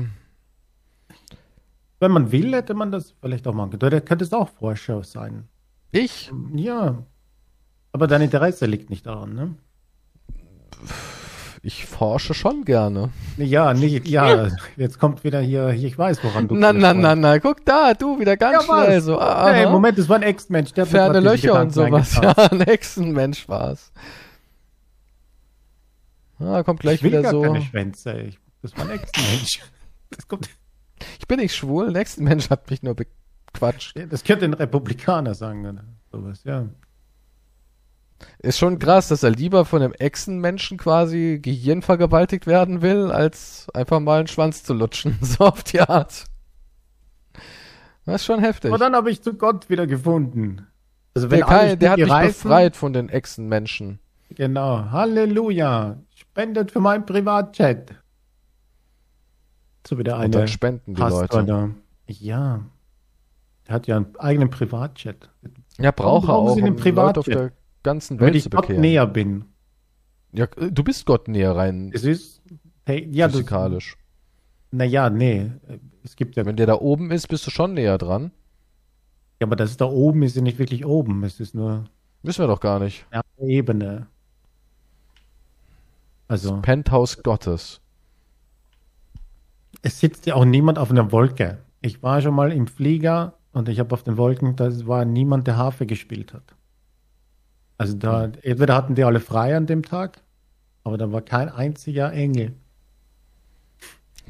Wenn man will, hätte man das vielleicht auch machen können. Da könntest auch Forscher sein. Ich? Ja. Aber dein Interesse liegt nicht daran, ne? Ich forsche schon gerne. Ja, nicht, ja. Jetzt kommt wieder hier, hier ich weiß, woran du Na, na, na, na, guck da, du, wieder ganz ja, schnell so. Ah, hey, Moment, das war ein Echsenmensch. Ferne Löcher und sowas. Ja, ein Echsenmensch war's. Ah, kommt gleich ich will wieder gar so. Keine Schwänze, ey. Das war ein Echsenmensch. Das kommt... Ich bin nicht schwul, der nächste Mensch hat mich nur bequatscht. Das könnte ein Republikaner sagen, oder sowas, ja. Ist schon krass, dass er lieber von einem Echsenmenschen quasi Gehirn vergewaltigt werden will, als einfach mal einen Schwanz zu lutschen, so auf die Art. Das ist schon heftig. Aber dann habe ich zu Gott wieder gefunden. Also wenn der, Kai, der hat mich reifen, befreit von den Echsenmenschen. Genau. Halleluja. Spendet für meinen Privatchat. So wieder eine. Und dann spenden die Leute. Oder. Ja. Der hat ja einen eigenen Privatchat. Ja, braucht er auch, Sie um Leute auf der ganzen Welt zu bekehren. Wenn ich Gott näher bin. Ja, du bist Gott näher rein. Es ist hey, ja, physikalisch. Naja, nee. Es gibt ja. Wenn der da oben ist, bist du schon näher dran. Ja, aber das da oben ist ja nicht wirklich oben. Es ist nur. Müssen wir doch gar nicht. Ja, Ebene. Also. Das Penthouse Gottes. Es sitzt ja auch niemand auf einer Wolke. Ich war schon mal im Flieger und ich habe auf den Wolken, da war niemand, der Harfe gespielt hat. Also da, entweder hatten die alle frei an dem Tag, aber da war kein einziger Engel.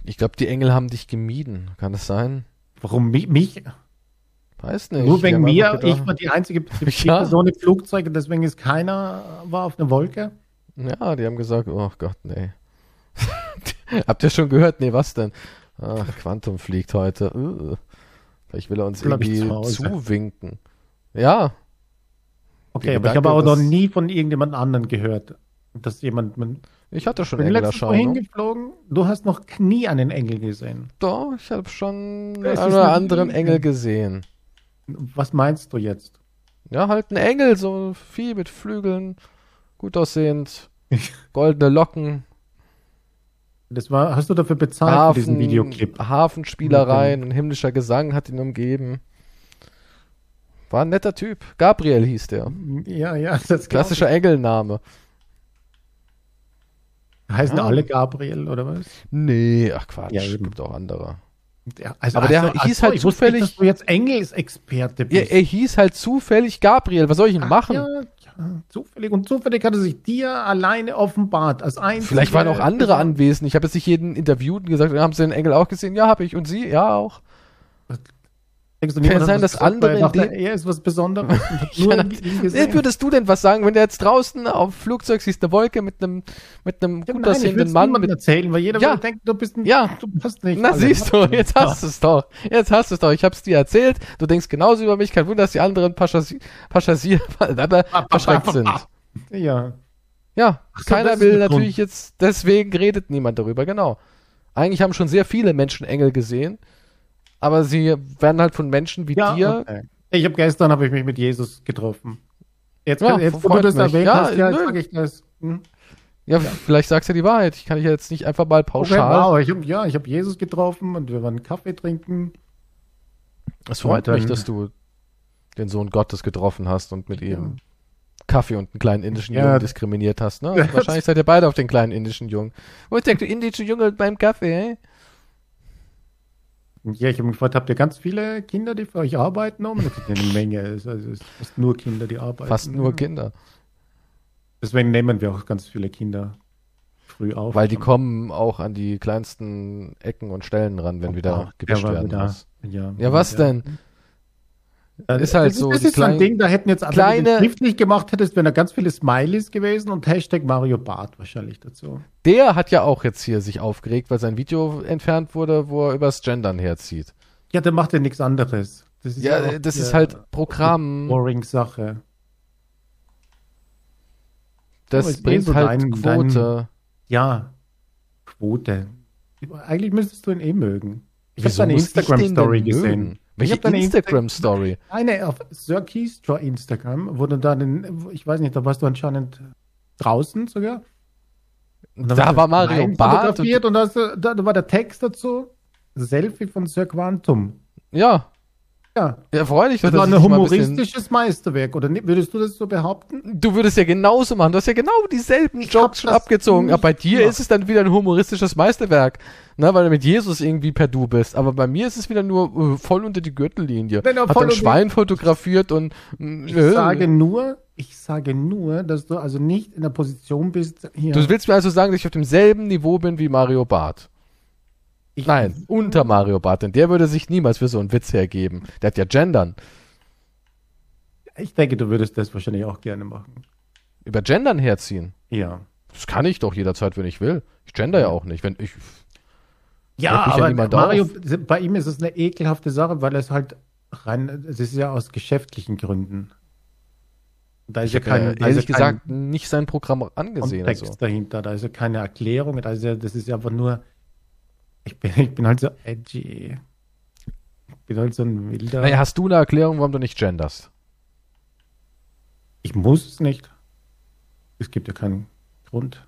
Ich glaube, die Engel haben dich gemieden. Kann das sein? Warum mich? mich? Weiß nicht. Nur wegen mir, ich war die einzige Person im Flugzeug und deswegen ist keiner war auf einer Wolke. Ja, die haben gesagt, oh Gott, nee. Habt ihr schon gehört? Nee, was denn? Ach, Quantum fliegt heute. Uh, vielleicht will er uns irgendwie zuwinken. Ja. Okay, die aber Gedanke, ich habe auch noch nie von irgendjemand anderen gehört, dass jemand... Man ich hatte schon Engelerscheinung. Hingeflogen. Du hast noch nie einen Engel gesehen. Doch, ich habe schon einen oder anderen Engel gesehen. Was meinst du jetzt? Ja, halt ein Engel, so viel mit Flügeln, gut aussehend, goldene Locken. Das war, hast du dafür bezahlt, Hafen, diesen Videoclip? Hafenspielereien, ein himmlischer Gesang hat ihn umgeben. War ein netter Typ. Gabriel hieß der. Ja, ja. Das klassischer Engelname. Heißen ja. alle Gabriel, oder was? Nee, ach Quatsch. Ja, es gibt auch andere. Ja, also aber der also, hieß also, halt zufällig... Nicht, dass du jetzt Engelsexperte bist. Ja, er hieß halt zufällig Gabriel. Was soll ich denn ach, machen? Ja, ja, zufällig. Und zufällig hat er sich dir alleine offenbart. Als einziger. Vielleicht waren auch andere anwesend. Ich habe jetzt nicht jeden interviewt und gesagt, haben sie den Engel auch gesehen? Ja, habe ich. Und sie? Ja, auch. Denkst du, kann ja sein, dass andere... In dem er ist was Besonderes. Nur ja, in würdest du denn was sagen, wenn du jetzt draußen auf dem Flugzeug siehst, eine Wolke mit einem, mit einem ja, gut aussehenden Mann... Mit erzählen, weil jeder ja. denkt, du bist ein... Ja, du bist nicht... Na alle. Siehst du, jetzt hast du es doch. Jetzt hast du es doch. Ich hab's dir erzählt. Du denkst genauso über mich. Kein Wunder, dass die anderen Paschassier verschreckt sind. Ja. Ja, so, keiner will natürlich Grund. Jetzt... Deswegen redet niemand darüber, genau. Eigentlich haben schon sehr viele Menschen Engel gesehen. Aber sie werden halt von Menschen wie ja, dir. Okay. Ich habe gestern habe ich mich mit Jesus getroffen. Jetzt, ja, jetzt wo du das erwähnt ja, hast, ja, sag ich das. Hm? Ja, ja, vielleicht sagst du die Wahrheit. Ich kann dich jetzt nicht einfach mal pauschal. Okay, wow. ich hab, ja, ich habe Jesus getroffen und wir waren Kaffee trinken. Es freut mich, dass du den Sohn Gottes getroffen hast und mit ja. ihm Kaffee und einen kleinen indischen ja. Jungen diskriminiert hast. Ne? Also wahrscheinlich seid ihr beide auf den kleinen indischen Jungen. Wo ist der indische Junge beim Kaffee? Hey? Ja, ich habe mich gefragt, habt ihr ganz viele Kinder, die für euch arbeiten? Um? Das ist eine Menge. Also es ist fast nur Kinder, die arbeiten. Fast nur Kinder. Deswegen nehmen wir auch ganz viele Kinder früh auf. Weil die kommen auch an die kleinsten Ecken und Stellen ran, wenn wieder gewischt werden muss. Ja, ja, was ja. denn? Das ist halt das so. Das ist so ein Ding, da hätten jetzt alle, wenn du den Schrift nicht gemacht hättest, wären da ganz viele Smileys gewesen und Hashtag Mario Barth wahrscheinlich dazu. Der hat ja auch jetzt hier sich aufgeregt, weil sein Video entfernt wurde, wo er übers Gendern herzieht. Ja, der macht ja nichts anderes. Das ist ja, ja das ist halt Programm. Boring Sache. Das oh, bringt so halt dein, Quote. Dein, ja, Quote. Eigentlich müsstest du ihn eh mögen. Ich habe deine Instagram-Story gesehen. Mögen? Welche Instagram-Story? Eine auf sirkeysjore Instagram, wo du da den, ich weiß nicht, da warst du anscheinend draußen sogar. Da war Mario Barth. Und, und das, da, da war der Text dazu, Selfie von sirquantum. Ja. Ja. Ja, freu dich. Das, das war ein humoristisches ein Meisterwerk, oder nicht? Würdest du das so behaupten? Du würdest ja genauso machen. Du hast ja genau dieselben Jokes schon abgezogen. Aber bei dir ja. ist es dann wieder ein humoristisches Meisterwerk. Na, weil du mit Jesus irgendwie per Du bist. Aber bei mir ist es wieder nur äh, voll unter die Gürtellinie. Nein, hat ein Schwein fotografiert und... Äh, ich sage nur, ich sage nur, dass du also nicht in der Position bist... Hier. Du willst mir also sagen, dass ich auf demselben Niveau bin wie Mario Barth? Ich Nein, unter Mario Barth, denn der würde sich niemals für so einen Witz hergeben. Der hat ja Gendern. Ich denke, du würdest das wahrscheinlich auch gerne machen. Über Gendern herziehen? Ja. Das kann ich doch jederzeit, wenn ich will. Ich gender ja auch nicht. Wenn ich Ja, aber ja Mario, auf. bei ihm ist es eine ekelhafte Sache, weil es halt rein, es ist ja aus geschäftlichen Gründen. Da ist ich ja keine, habe, da ehrlich ist ja gesagt kein nicht sein Programm angesehen. Kontext also. dahinter, da ist ja keine Erklärung, da ist ja, das ist ja einfach nur, ich bin, ich bin halt so edgy. Ich bin halt so ein wilder. Naja, hast du eine Erklärung, warum du nicht genderst? Ich muss es nicht. Es gibt ja keinen Grund.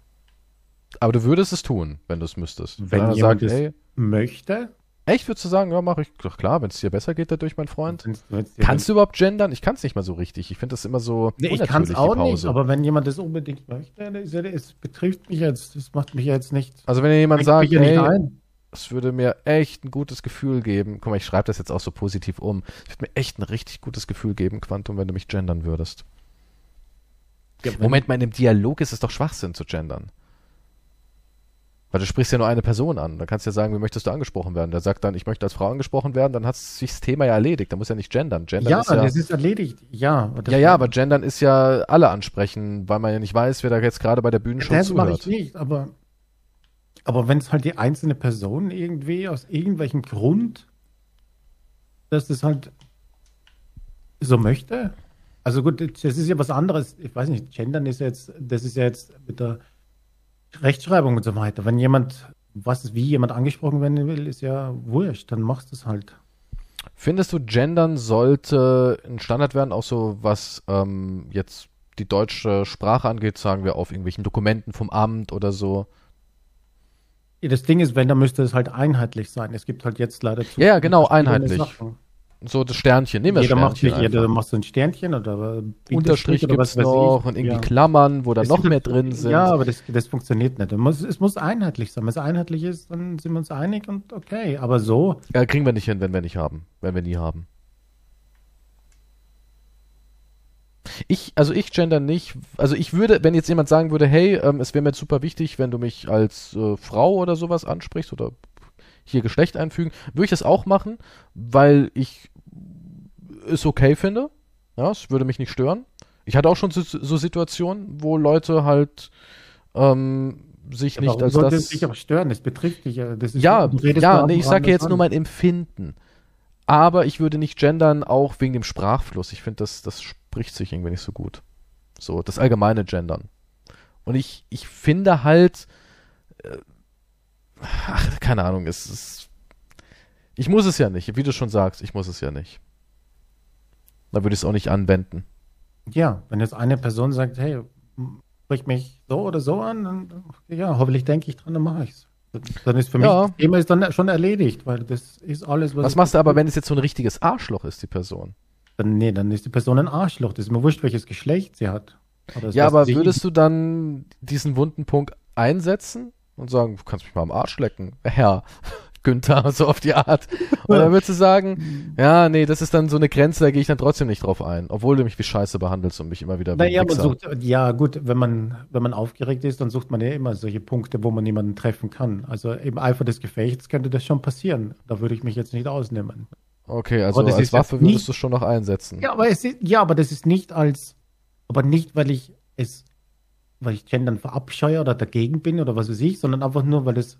Aber du würdest es tun, wenn du es müsstest. Wenn ja, jemand sagt, es ey, möchte. Echt, würdest du sagen, ja, mach ich. Doch klar, wenn es dir besser geht, dadurch, mein Freund. Wenn's, wenn's Kannst du überhaupt gendern? Ich kann es nicht mal so richtig. Ich finde das immer so nee, unnatürlich, ich kann es auch nicht, aber wenn jemand das unbedingt möchte, es betrifft mich jetzt, das macht mich jetzt nicht. Also wenn dir jemand sagt, ey, es würde mir echt ein gutes Gefühl geben. Guck mal, ich schreibe das jetzt auch so positiv um. Es würde mir echt ein richtig gutes Gefühl geben, Quantum, wenn du mich gendern würdest. Ja, Moment mal, in einem Dialog ist es doch Schwachsinn zu gendern. Weil du sprichst ja nur eine Person an. Da kannst du ja sagen, wie möchtest du angesprochen werden? Der sagt dann, ich möchte als Frau angesprochen werden, dann hat sich das Thema ja erledigt. Da muss ja nicht gendern. gendern ja, ist ja, das ist erledigt. Ja, das ja, ja, aber gendern ist ja alle ansprechen, weil man ja nicht weiß, wer da jetzt gerade bei der Bühne schon das zuhört. Das mache ich nicht, aber, aber wenn es halt die einzelne Person irgendwie aus irgendwelchem Grund, dass das halt so möchte. Also gut, das ist ja was anderes. Ich weiß nicht, gendern ist ja jetzt, das ist ja jetzt mit der Rechtschreibung und so weiter. Wenn jemand, was wie jemand angesprochen werden will, ist ja wurscht, dann machst du es halt. Findest du, gendern sollte ein Standard werden, auch so was ähm, jetzt die deutsche Sprache angeht, sagen wir auf irgendwelchen Dokumenten vom Amt oder so? Ja, das Ding ist, wenn, dann müsste es halt einheitlich sein. Es gibt halt jetzt leider zu. Ja, genau, einheitlich. So das Sternchen, nehmen wir jeder Sternchen. Macht, jeder macht so ein Sternchen oder Unterstrich gibt es noch und irgendwie ja. Klammern, wo da noch mehr drin sind. Ja, aber das, das funktioniert nicht. Muss, es muss einheitlich sein. Wenn es einheitlich ist, dann sind wir uns einig und okay, aber so. Ja, kriegen wir nicht hin, wenn wir nicht haben. Wenn wir nie haben. Ich, also ich gender nicht, also ich würde, wenn jetzt jemand sagen würde, hey, ähm, es wäre mir jetzt super wichtig, wenn du mich als äh, Frau oder sowas ansprichst oder hier Geschlecht einfügen, würde ich das auch machen, weil ich es okay finde. Ja, es würde mich nicht stören. Ich hatte auch schon so, so Situationen, wo Leute halt ähm, sich ja, nicht als das... Es dich aber stören, das betrifft dich. Das ist ja, ja nee, ich sage jetzt an. nur mein Empfinden. Aber ich würde nicht gendern, auch wegen dem Sprachfluss. Ich finde, das, das spricht sich irgendwie nicht so gut. So, das allgemeine Gendern. Und ich, ich finde halt... Äh, Ach, keine Ahnung, es ist. Ich muss es ja nicht, wie du schon sagst, ich muss es ja nicht. Da würde ich es auch nicht anwenden. Ja, wenn jetzt eine Person sagt, hey, sprich mich so oder so an, dann ja, hoffentlich denke ich dran, dann mache ich es. Dann ist für mich, ja. das Thema ist dann schon erledigt, weil das ist alles, was. Was machst du aber, wenn es jetzt so ein richtiges Arschloch ist, die Person? Dann, nee, dann ist die Person ein Arschloch. Das ist mir wurscht, welches Geschlecht sie hat. Ja, aber würdest du dann diesen wunden Punkt einsetzen? Und sagen, du kannst mich mal am Arsch lecken, Herr Günther, so auf die Art. Und dann würdest du sagen, ja, nee, das ist dann so eine Grenze, da gehe ich dann trotzdem nicht drauf ein, obwohl du mich wie Scheiße behandelst und mich immer wieder... Naja, man sucht, ja, gut, wenn man, wenn man aufgeregt ist, dann sucht man ja immer solche Punkte, wo man jemanden treffen kann. Also im Eifer des Gefechts könnte das schon passieren. Da würde ich mich jetzt nicht ausnehmen. Okay, also als Waffe würdest du schon noch einsetzen. Ja, aber, es ist, ja, aber das ist nicht als... Aber nicht, weil ich es... weil ich Gendern verabscheue oder dagegen bin oder was weiß ich, sondern einfach nur, weil es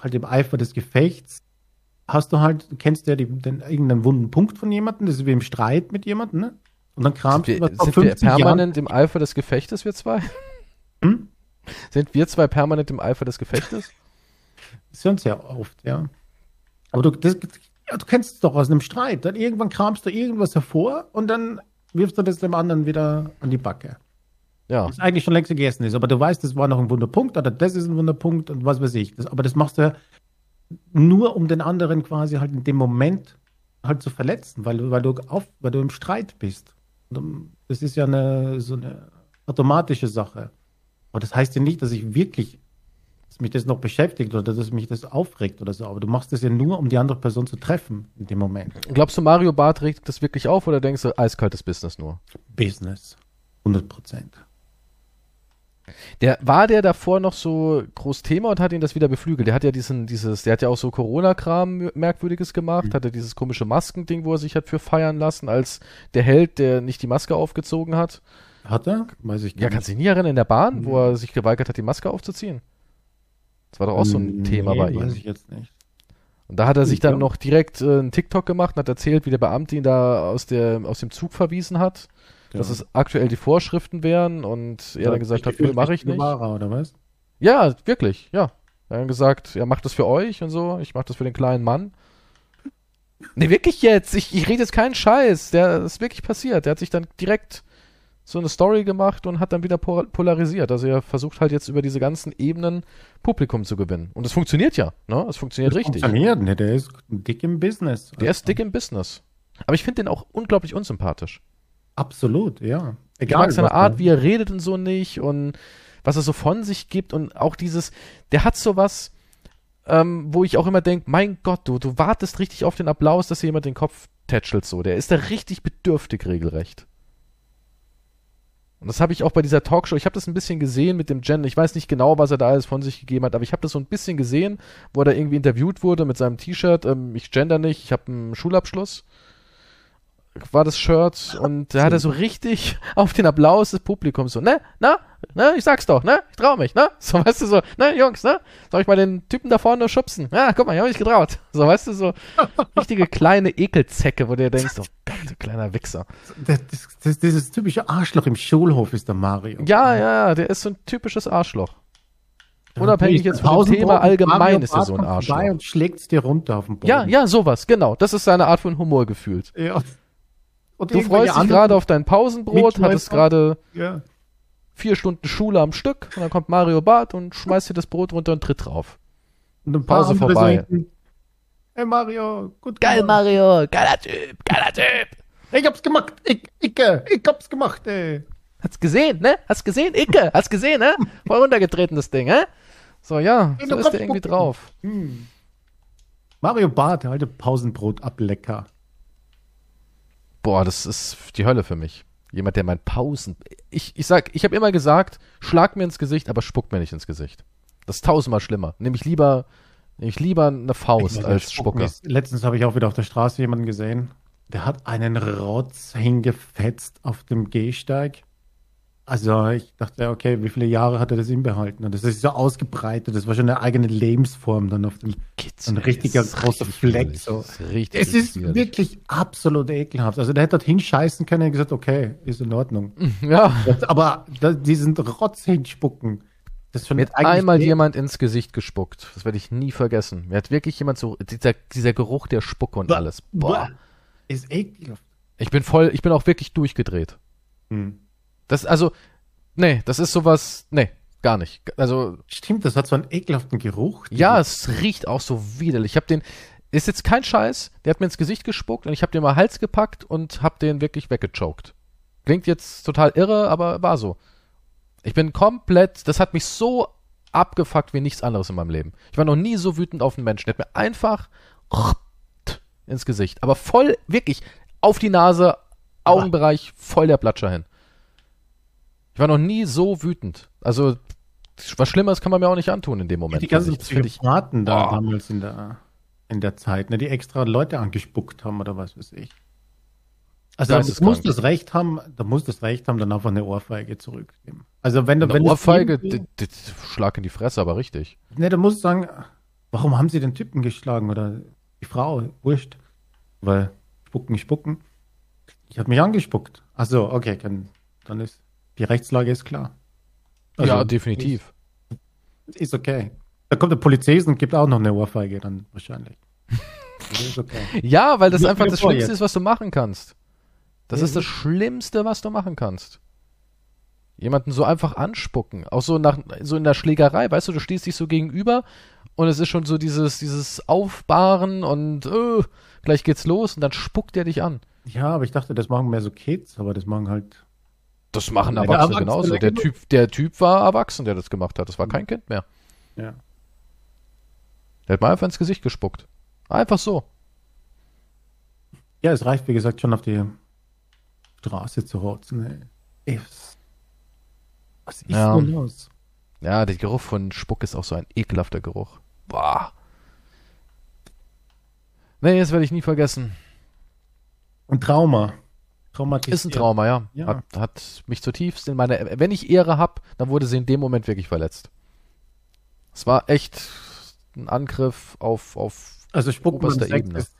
halt im Eifer des Gefechts hast du halt, kennst du ja die, den, irgendeinen wunden Punkt von jemandem, das ist wie im Streit mit jemandem, ne? Und dann kramst du was auf fünfzig Jahre. Sind wir permanent im Eifer des Gefechtes, wir zwei? Hm? Sind wir zwei permanent im Eifer des Gefechtes? Das hören sie ja oft, ja. Aber du, das, ja, du kennst es doch aus einem Streit, dann irgendwann kramst du irgendwas hervor und dann wirfst du das dem anderen wieder an die Backe. Ja. Das eigentlich schon längst gegessen ist, aber du weißt, das war noch ein Wunderpunkt oder das ist ein Wunderpunkt und was weiß ich. Das, aber das machst du ja nur, um den anderen quasi halt in dem Moment halt zu verletzen, weil, weil, du, auf, weil du im Streit bist. Und das ist ja eine, so eine automatische Sache. Aber das heißt ja nicht, dass ich wirklich, dass mich das noch beschäftigt oder dass mich das aufregt oder so. Aber du machst das ja nur, um die andere Person zu treffen in dem Moment. Glaubst du, Mario Barth regt das wirklich auf oder denkst du, eiskaltes Business nur? Business. hundert Prozent. Der, war der davor noch so groß Thema und hat ihn das wieder beflügelt? Der hat ja diesen, dieses, der hat ja auch so Corona-Kram Merkwürdiges gemacht, mhm. Hat er dieses komische Maskending, wo er sich hat für feiern lassen, als der Held, der nicht die Maske aufgezogen hat. Hat er? Weiß ich gar nicht. Ja, kannst du dich nie erinnern, in der Bahn, mhm. Wo er sich geweigert hat, die Maske aufzuziehen. Das war doch auch so ein mhm, Thema nee, bei ihm. Weiß ich jetzt nicht. Und da hat er sich dann ja. noch direkt äh, einen TikTok gemacht und hat erzählt, wie der Beamte ihn da aus, der, aus dem Zug verwiesen hat, ja. dass es aktuell die Vorschriften wären und er ja, dann gesagt hat, nö, mache ich nicht. Mara, oder was? Ja, wirklich, ja. Er hat gesagt, ja, macht das für euch und so, ich mach das für den kleinen Mann. Nee, wirklich jetzt, ich, ich rede jetzt keinen Scheiß, der das ist wirklich passiert. Der hat sich dann direkt so eine Story gemacht und hat dann wieder polarisiert. Also er versucht halt jetzt über diese ganzen Ebenen Publikum zu gewinnen. Und es funktioniert ja, ne? Es funktioniert das richtig. Funktioniert, ne? Der ist dick im Business. Der ist dick im Business. Aber ich finde den auch unglaublich unsympathisch. Absolut, ja. Egal, ich mag seine Art, wie er redet und so nicht und was er so von sich gibt und auch dieses, der hat sowas, ähm, wo ich auch immer denke, mein Gott, du, du wartest richtig auf den Applaus, dass dir jemand den Kopf tätschelt so. Der ist da richtig bedürftig regelrecht. Und das habe ich auch bei dieser Talkshow, ich habe das ein bisschen gesehen mit dem Jen, ich weiß nicht genau, was er da alles von sich gegeben hat, aber ich habe das so ein bisschen gesehen, wo er da irgendwie interviewt wurde mit seinem T-Shirt, ähm, ich gender nicht, ich habe einen Schulabschluss, war das Shirt, und da hat er so richtig auf den Applaus des Publikums so, ne, na, ne, ich sag's doch, ne, ich trau mich, ne, so, weißt du, so, ne, Jungs, ne, soll ich mal den Typen da vorne schubsen, ja, guck mal, ich hab mich getraut, so, weißt du, so, richtige kleine Ekelzecke, wo du dir denkst, oh Gott, du kleiner Wichser. Das, das, das, dieses typische Arschloch im Schulhof ist der Mario. Ja, ja, der ist so ein typisches Arschloch. Unabhängig jetzt vom Thema allgemein ist er so ein Arschloch. Und schlägt's dir runter auf den Boden. Ja, ja, sowas, genau, das ist seine Art von Humor gefühlt. Ja. Und du freust dich gerade auf dein Pausenbrot, hattest gerade ja. vier Stunden Schule am Stück und dann kommt Mario Barth und schmeißt dir das Brot runter und tritt drauf. Und dann Pause vorbei. Sagen, hey Mario, gut geil gemacht. Mario, geiler Typ, geiler Typ. Ich hab's gemacht, ich, Icke, ich hab's gemacht, ey. Hat's gesehen, ne? Hast gesehen, Icke, hast gesehen, ne? Voll runtergetreten das Ding, ne? So, ja, so ist der irgendwie drauf. Hm. Mario Barth, alte Pausenbrot ablecker. Boah, das ist die Hölle für mich. Jemand, der mein Pausen... Ich, ich sag, ich habe immer gesagt, schlag mir ins Gesicht, aber spuck mir nicht ins Gesicht. Das ist tausendmal schlimmer. Nehm ich lieber, nehm ich lieber eine Faust meine, als Spucker. Letztens habe ich auch wieder auf der Straße jemanden gesehen, der hat einen Rotz hingefetzt auf dem Gehsteig. Also ich dachte, okay, wie viele Jahre hat er das inbehalten? Und das ist so ausgebreitet, das war schon eine eigene Lebensform dann auf dem ein richtiger großer Fleck. So. Richtig, es ist schwierig. Wirklich absolut ekelhaft. Also der hätte dort hinscheißen können und gesagt, okay, ist in Ordnung. Ja. Aber diesen Rotz hinspucken. Das schon mir hat einmal ekelhaft. Jemand ins Gesicht gespuckt. Das werde ich nie vergessen. Mir hat wirklich jemand so, dieser, dieser Geruch der Spucke und bah, alles. Boah. Bah, ist ekelhaft. Ich bin voll, ich bin auch wirklich durchgedreht. Hm. Das, also, nee, das ist sowas, nee, gar nicht. Also, stimmt, das hat so einen ekelhaften Geruch. Ja, es riecht auch so widerlich. Ich hab den, ist jetzt kein Scheiß, der hat mir ins Gesicht gespuckt und ich hab den mal in den Hals gepackt und hab den wirklich weggechoked. Klingt jetzt total irre, aber war so. Ich bin komplett, das hat mich so abgefuckt wie nichts anderes in meinem Leben. Ich war noch nie so wütend auf einen Menschen. Der hat mir einfach ins Gesicht, aber voll, wirklich, auf die Nase, Augenbereich, voll der Platscher hin. Ich war noch nie so wütend. Also, was Schlimmeres kann man mir auch nicht antun in dem Moment. Ja, die ganzen Psychopathen da oh. damals in der, in der Zeit, ne, die extra Leute angespuckt haben oder was weiß ich. Also, da muss das Recht haben, da muss das Recht haben, dann einfach eine Ohrfeige zurücknehmen. Also, wenn du, eine wenn Ohrfeige, d- d- Schlag in die Fresse, aber richtig. Ne, da musst du sagen, warum haben sie den Typen geschlagen oder die Frau? Wurscht. Weil, spucken, spucken. Ich habe mich angespuckt. Ach so, okay, dann, dann ist. Die Rechtslage ist klar. Also ja, definitiv. Ist, ist okay. Da kommt der Polizist und gibt auch noch eine Ohrfeige dann wahrscheinlich. Ist okay. Ja, weil das ich einfach das Schlimmste jetzt. Ist, was du machen kannst. Das ja, ist das Schlimmste, was du machen kannst. Jemanden so einfach anspucken. Auch so, nach, so in der Schlägerei, weißt du, du stehst dich so gegenüber und es ist schon so dieses, dieses Aufbahren und öh, gleich geht's los und dann spuckt der dich an. Ja, aber ich dachte, das machen mehr so Kids, aber das machen halt... Das machen Erwachsene, Erwachsene genauso. Der Typ, der Typ war erwachsen, der das gemacht hat. Das war kein Kind mehr. Ja. Der hat mir einfach ins Gesicht gespuckt. Einfach so. Ja, es reicht, wie gesagt, schon auf die Straße zu rotzen. Ey. Was ist ja. denn los? Ja, der Geruch von Spuck ist auch so ein ekelhafter Geruch. Boah. Nee, das werde ich nie vergessen. Ein Trauma. Ist ein Trauma, ja. ja. Hat, hat mich zutiefst in meiner... Wenn ich Ehre habe, dann wurde sie in dem Moment wirklich verletzt. Es war echt ein Angriff auf, auf Also Spucken an der Ebene. Ist,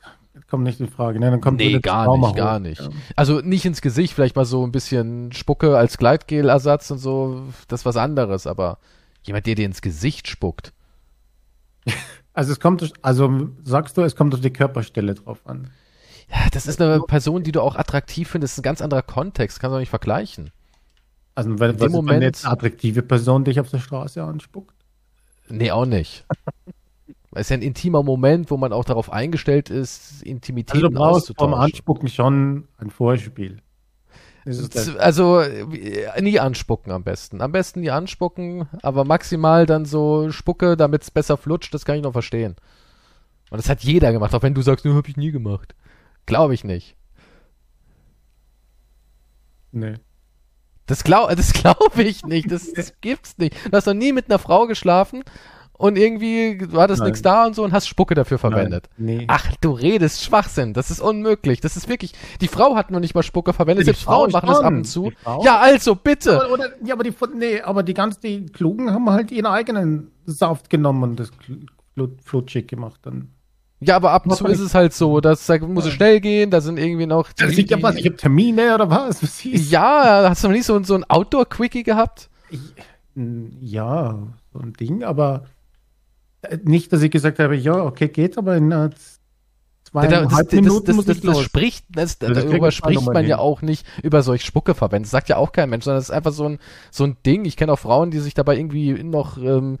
kommt nicht in Frage. Ne? Dann kommt nee, gar Trauma nicht, hoch. gar nicht. Ja. Also nicht ins Gesicht, vielleicht mal so ein bisschen Spucke als Gleitgelersatz und so, das ist was anderes, aber jemand, der dir ins Gesicht spuckt. Also es kommt, durch, also sagst du, es kommt auf die Körperstelle drauf an. Ja, das ist eine Person, die du auch attraktiv findest, das ist ein ganz anderer Kontext, kannst du auch nicht vergleichen. Also weil das ist jetzt eine attraktive Person, die dich auf der Straße anspuckt? Nee, auch nicht. Es ist ja ein intimer Moment, wo man auch darauf eingestellt ist, Intimität auszutauschen. Also du brauchst vom Anspucken schon ein Vorspiel. Also nie anspucken am besten. Am besten nie anspucken, aber maximal dann so Spucke, damit es besser flutscht, das kann ich noch verstehen. Und das hat jeder gemacht, auch wenn du sagst, ne, hab ich nie gemacht. Glaube ich nicht. Nee. Das glaube das glaub ich nicht, das, das gibt's nicht. Du hast noch nie mit einer Frau geschlafen und irgendwie war das nichts da und so und hast Spucke dafür verwendet. Nein, nee. Ach, du redest Schwachsinn, das ist unmöglich. Das ist wirklich, die Frau hat noch nicht mal Spucke verwendet, die selbst Frau Frauen machen schon. Das ab und zu. Ja, also, bitte. Aber, oder, ja, aber die, nee, aber die ganzen die Klugen haben halt ihren eigenen Saft genommen und das flutschig gemacht dann. Ja, aber ab und zu ist es halt so, dass da muss es schnell gehen, da sind irgendwie noch... Die, das liegt ja was, ich habe Termine oder was? was ja, hast du noch nicht so, so ein Outdoor-Quickie gehabt? Ja, so ein Ding, aber nicht, dass ich gesagt habe, ja, okay, geht, aber in uh, zweieinhalb das, Minuten das, muss das, ich das los. Spricht, das, das darüber spricht man hin. Ja auch nicht über solch Spucke verwenden. Das sagt ja auch kein Mensch, sondern das ist einfach so ein, so ein Ding. Ich kenne auch Frauen, die sich dabei irgendwie noch... Ähm,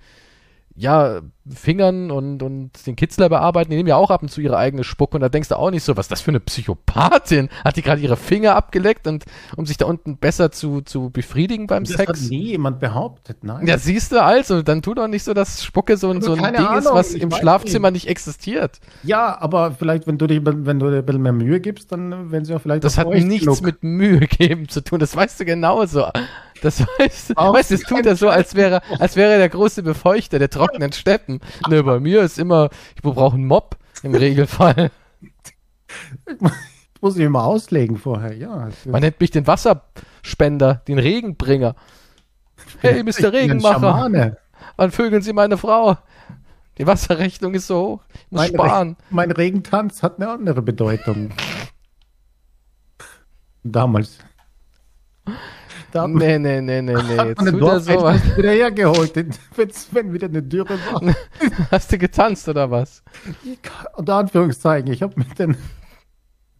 ja, Fingern und, und den Kitzler bearbeiten, die nehmen ja auch ab und zu ihre eigene Spucke und da denkst du auch nicht so, was ist das für eine Psychopathin? Hat die gerade ihre Finger abgeleckt und um sich da unten besser zu, zu befriedigen beim das Sex? Das hat nie jemand behauptet, nein. Ja, siehst du, also, dann tu doch nicht so, dass Spucke so, so ein Ding Ahnung, ist, was im Schlafzimmer nicht. nicht existiert. Ja, aber vielleicht, wenn du dich, wenn du dir ein bisschen mehr Mühe gibst, dann werden sie auch vielleicht... Das hat nichts genug. mit Mühe geben zu tun, das weißt du genauso. Das weißt du, weißt, das tut er so, als wäre, als wäre er der große Befeuchter der trockenen Steppen. Ne, bei mir ist immer, ich brauche einen Mob im Regelfall. Ich muss mich immer auslegen vorher, ja. Man nennt mich den Wasserspender, den Regenbringer. Hey, Mister Regenmacher, wann vögeln Sie meine Frau? Die Wasserrechnung ist so hoch, ich muss mein sparen. Re- mein Regentanz hat eine andere Bedeutung. Damals. Haben, nee, nee, nee, nee, nee. Hat man den Dorfeinfluss wieder hergeholt, wenn wieder eine Dürre war. Hast du getanzt, oder was? Ich, unter Anführungszeichen, ich habe mit den,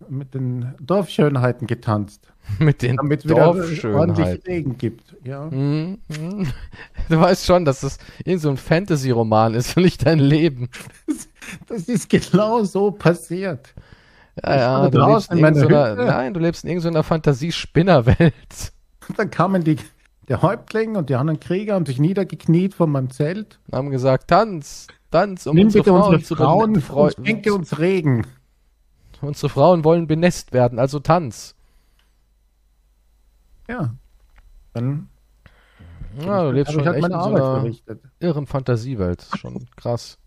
mit den Dorfschönheiten getanzt. Mit den damit Dorfschönheiten. Damit es ordentlich Regen gibt, ja. Mm, mm. Du weißt schon, dass das irgend so ein Fantasy-Roman ist und nicht dein Leben. Das, das ist genau so passiert. Ja, ja, du lebst in in so einer, nein, du lebst in irgendeiner Fantasie-Spinnerwelt. Und dann kamen die, der Häuptling und die anderen Krieger, haben sich niedergekniet vor meinem Zelt. Und haben gesagt, Tanz, Tanz, um unsere Frauen, unsere Frauen zu befreien. Und schenke uns Regen. Unsere Frauen wollen benässt werden, also Tanz. Ja. Dann ja, du lebst schon echt meine in Arbeit so einer verrichtet. Irren Fantasiewelt. Schon krass.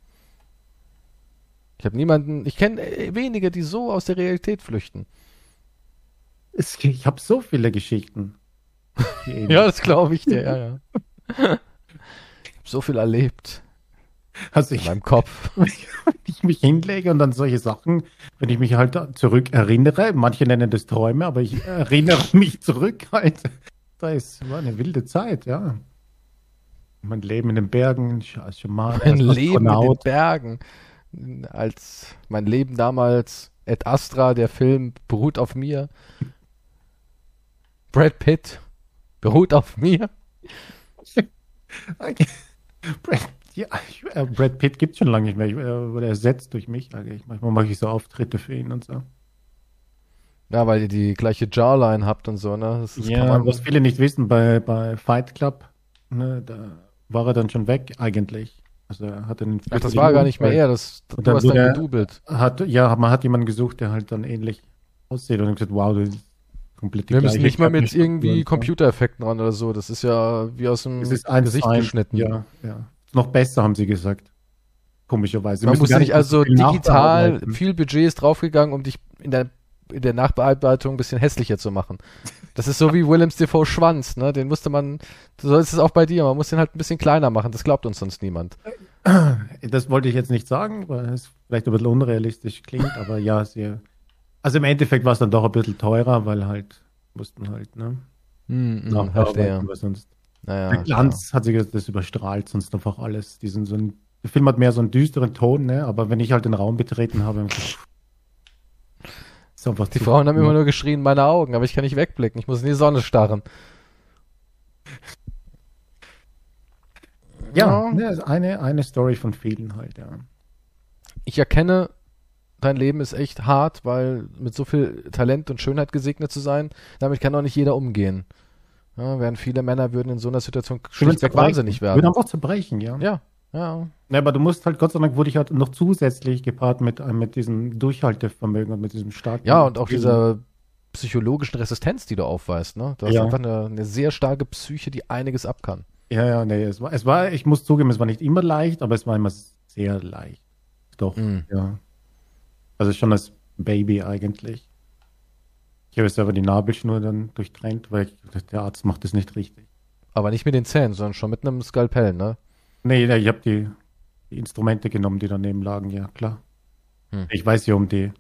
Ich habe niemanden, ich kenne wenige, die so aus der Realität flüchten. Es, ich habe so viele Geschichten. Ja, das glaube ich dir, ja, ja. Ich habe so viel erlebt. Also in ich, meinem Kopf. Wenn ich mich hinlege und dann solche Sachen, wenn ich mich halt zurück erinnere, manche nennen das Träume, aber ich erinnere mich zurück halt. Da ist war eine wilde Zeit, ja. Mein Leben in den Bergen, als Schaman, mein als Leben in den Bergen. Als mein Leben damals, Ad Astra, der Film, beruht auf mir. Brad Pitt. Beruht auf mir. Okay. Brad, ja, ich, äh, Brad Pitt gibt es schon lange nicht mehr. Ich, äh, wurde ersetzt durch mich eigentlich. Manchmal mache ich so Auftritte für ihn und so. Ja, weil ihr die gleiche Jawline habt und so, ne? Das ist ja, man, was viele nicht wissen, bei, bei Fight Club, ne, da war er dann schon weg eigentlich. Also er hatte einen Ach, das war gar nicht mehr er, das, das du hast dann er, gedubelt. Hat, ja, man hat jemanden gesucht, der halt dann ähnlich aussieht und ich gesagt, wow, du komplett wir müssen nicht mal mit irgendwie Computereffekten ran oder so. Das ist ja wie aus dem Gesicht geschnitten. Ja, ja. Noch besser, haben sie gesagt. Komischerweise. Man muss ja nicht also digital viel Budget ist draufgegangen, um dich in der, in der Nachbearbeitung ein bisschen hässlicher zu machen. Das ist so wie Willems T V-Schwanz, ne? Den musste man, so ist es auch bei dir, man muss den halt ein bisschen kleiner machen. Das glaubt uns sonst niemand. Das wollte ich jetzt nicht sagen, weil es vielleicht ein bisschen unrealistisch klingt, aber ja, sehr. Also im Endeffekt war es dann doch ein bisschen teurer, weil halt, mussten halt, ne? Mm, mm, verstehe. Weil sonst naja, der Glanz klar. hat sich das überstrahlt, sonst einfach alles. Die sind so ein, der Film hat mehr so einen düsteren Ton, ne? Aber wenn ich halt den Raum betreten habe, ist einfach die Frauen haben immer nur geschrien, meine Augen, aber ich kann nicht wegblicken, ich muss in die Sonne starren. Ja, ja, eine, eine Story von vielen halt, ja. Ich erkenne, dein Leben ist echt hart, weil mit so viel Talent und Schönheit gesegnet zu sein, damit kann doch nicht jeder umgehen. Ja, während viele Männer würden in so einer Situation schlichtweg wahnsinnig werden. Würden einfach zerbrechen, ja. Ja, ja. Ja, aber du musst halt, Gott sei Dank wurde ich halt noch zusätzlich gepaart mit, mit diesem Durchhaltevermögen und mit diesem starken... Ja, und auch Gefühl. Dieser... psychologischen Resistenz, die du aufweist, ne? Du hast ja. einfach eine, eine sehr starke Psyche, die einiges ab kann. Ja, ja, nee, es war, es war, ich muss zugeben, es war nicht immer leicht, aber es war immer sehr leicht. Doch, mm. ja. Also schon als Baby eigentlich. Ich habe jetzt aber die Nabelschnur dann durchtrennt, weil ich, der Arzt macht das nicht richtig. Aber nicht mit den Zähnen, sondern schon mit einem Skalpell, ne? Nee, nee, ich habe die, die Instrumente genommen, die daneben lagen, ja, klar. Hm. Ich weiß ja um die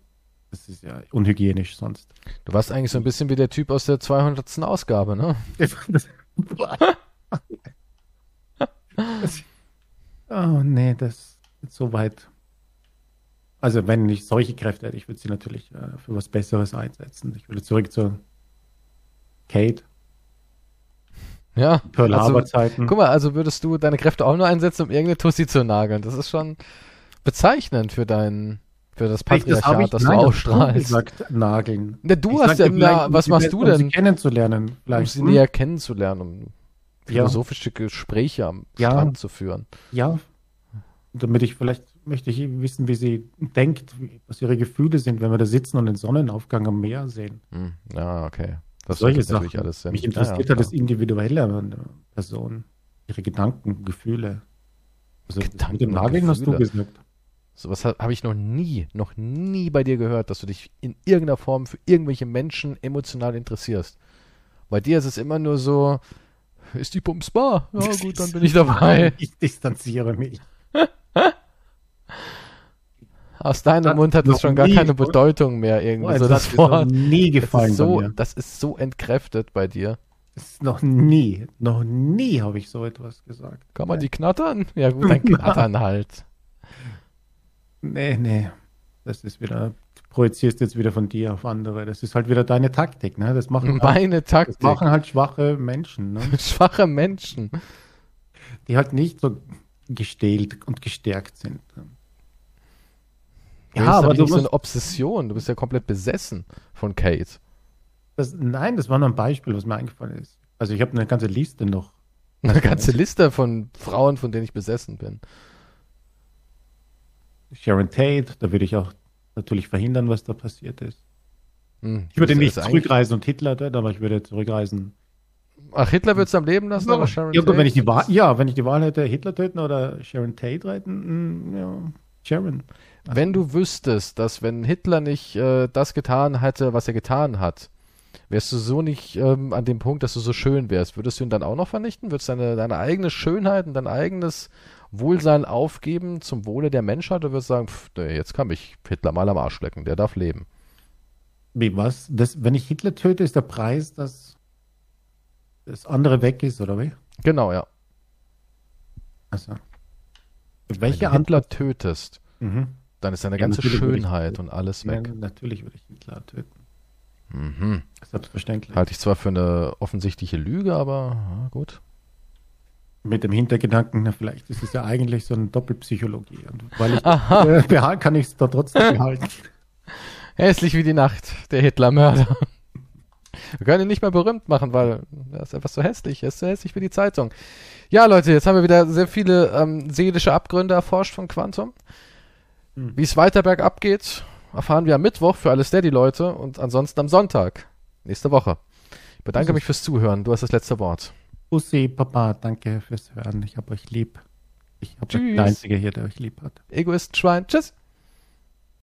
Das ist ja unhygienisch sonst. Du warst eigentlich so ein bisschen wie der Typ aus der zweihundertsten Ausgabe, ne? das, oh nee, das ist so weit. Also wenn ich solche Kräfte hätte, ich würde sie natürlich äh, für was Besseres einsetzen. Ich würde zurück zu Kate. Ja. Für Laberzeiten. Also, guck mal, also würdest du deine Kräfte auch nur einsetzen, um irgendeine Tussi zu nageln. Das ist schon bezeichnend für deinen... Für das Patriarchat, das, das du nein, ausstrahlst. Das gesagt, nageln. Na, du ich hast ja, na, was machst du denn? Um sie kennenzulernen. Um sie näher kennenzulernen, um ja. philosophische Gespräche am ja. Strand zu führen. Ja, damit ich vielleicht, möchte ich wissen, wie sie denkt, was ihre Gefühle sind, wenn wir da sitzen und den Sonnenaufgang am Meer sehen. Hm. Ja, okay. Das solche Sachen. Natürlich alles Sinn. Mich interessiert ja, ja, halt das Individuelle an der Person. Ihre Gedanken, Gefühle. Also Gedanken mit dem Nageln hast du gesagt. Sowas habe ich noch nie, noch nie bei dir gehört, dass du dich in irgendeiner Form für irgendwelche Menschen emotional interessierst. Bei dir ist es immer nur so, ist die Pumps bar? Ja gut, dann bin ich dabei. Ich distanziere mich. Aus deinem Mund hat es schon gar keine Bedeutung mehr irgendwie. Oh, so das hat Wort. Mir noch nie gefallen. Das ist, so, das ist so entkräftet bei dir. Das ist noch nie, noch nie habe ich so etwas gesagt. Kann man die knattern? Ja gut, dann knattern halt. Nee, nee, das ist wieder, du projizierst jetzt wieder von dir auf andere. Das ist halt wieder deine Taktik, ne? Das machen Meine halt, Taktik. Das machen halt schwache Menschen, ne? Schwache Menschen. Die halt nicht so gestählt und gestärkt sind. Ja, ja aber du bist so eine Obsession. Du bist ja komplett besessen von Kate. Das, nein, das war nur ein Beispiel, was mir eingefallen ist. Also ich habe eine ganze Liste noch. Eine ganze Liste von Frauen, von denen ich besessen bin. Sharon Tate, da würde ich auch natürlich verhindern, was da passiert ist. Hm, ich würde nicht zurückreisen und Hitler, aber ich würde zurückreisen. Ach, Hitler würdest du am Leben lassen, ja, oder Sharon ja, Tate? Wenn ich die Wahl, ja, wenn ich die Wahl hätte, Hitler töten oder Sharon Tate retten, mh, ja, Sharon. Also, wenn du wüsstest, dass wenn Hitler nicht äh, das getan hätte, was er getan hat, wärst du so nicht ähm, an dem Punkt, dass du so schön wärst, würdest du ihn dann auch noch vernichten? Würdest du deine, deine eigene Schönheit und dein eigenes Wohlsein aufgeben zum Wohle der Menschheit, oder würdest du sagen, pff, nee, jetzt kann mich Hitler mal am Arsch lecken, der darf leben? Wie, was? Das, wenn ich Hitler töte, ist der Preis, dass das andere weg ist, oder wie? Genau, ja. Also, welche wenn du Hitler Ant- tötest, mhm. dann ist deine ja, ganze Schönheit und alles weg. Ja, natürlich würde ich Hitler töten. Mhm. Selbstverständlich. Halte ich zwar für eine offensichtliche Lüge, aber ja, gut. Mit dem Hintergedanken, na, vielleicht ist es ja eigentlich so eine Doppelpsychologie. Und weil ich äh, behalte, kann ich es da trotzdem behalten. Hässlich wie die Nacht, der Hitlermörder. Wir können ihn nicht mehr berühmt machen, weil er ist einfach so hässlich. Er ist so hässlich wie die Zeitung. Ja, Leute, jetzt haben wir wieder sehr viele ähm, seelische Abgründe erforscht von Quantum. Wie es weiter bergab geht, erfahren wir am Mittwoch für alle Steady-Leute und ansonsten am Sonntag, nächste Woche. Ich bedanke mich fürs Zuhören. Du hast das letzte Wort. Bussi, Papa, danke fürs Hören. Ich hab euch lieb. Ich hab euch der Einzige hier, der euch lieb hat. Egoist-Schwein. Tschüss.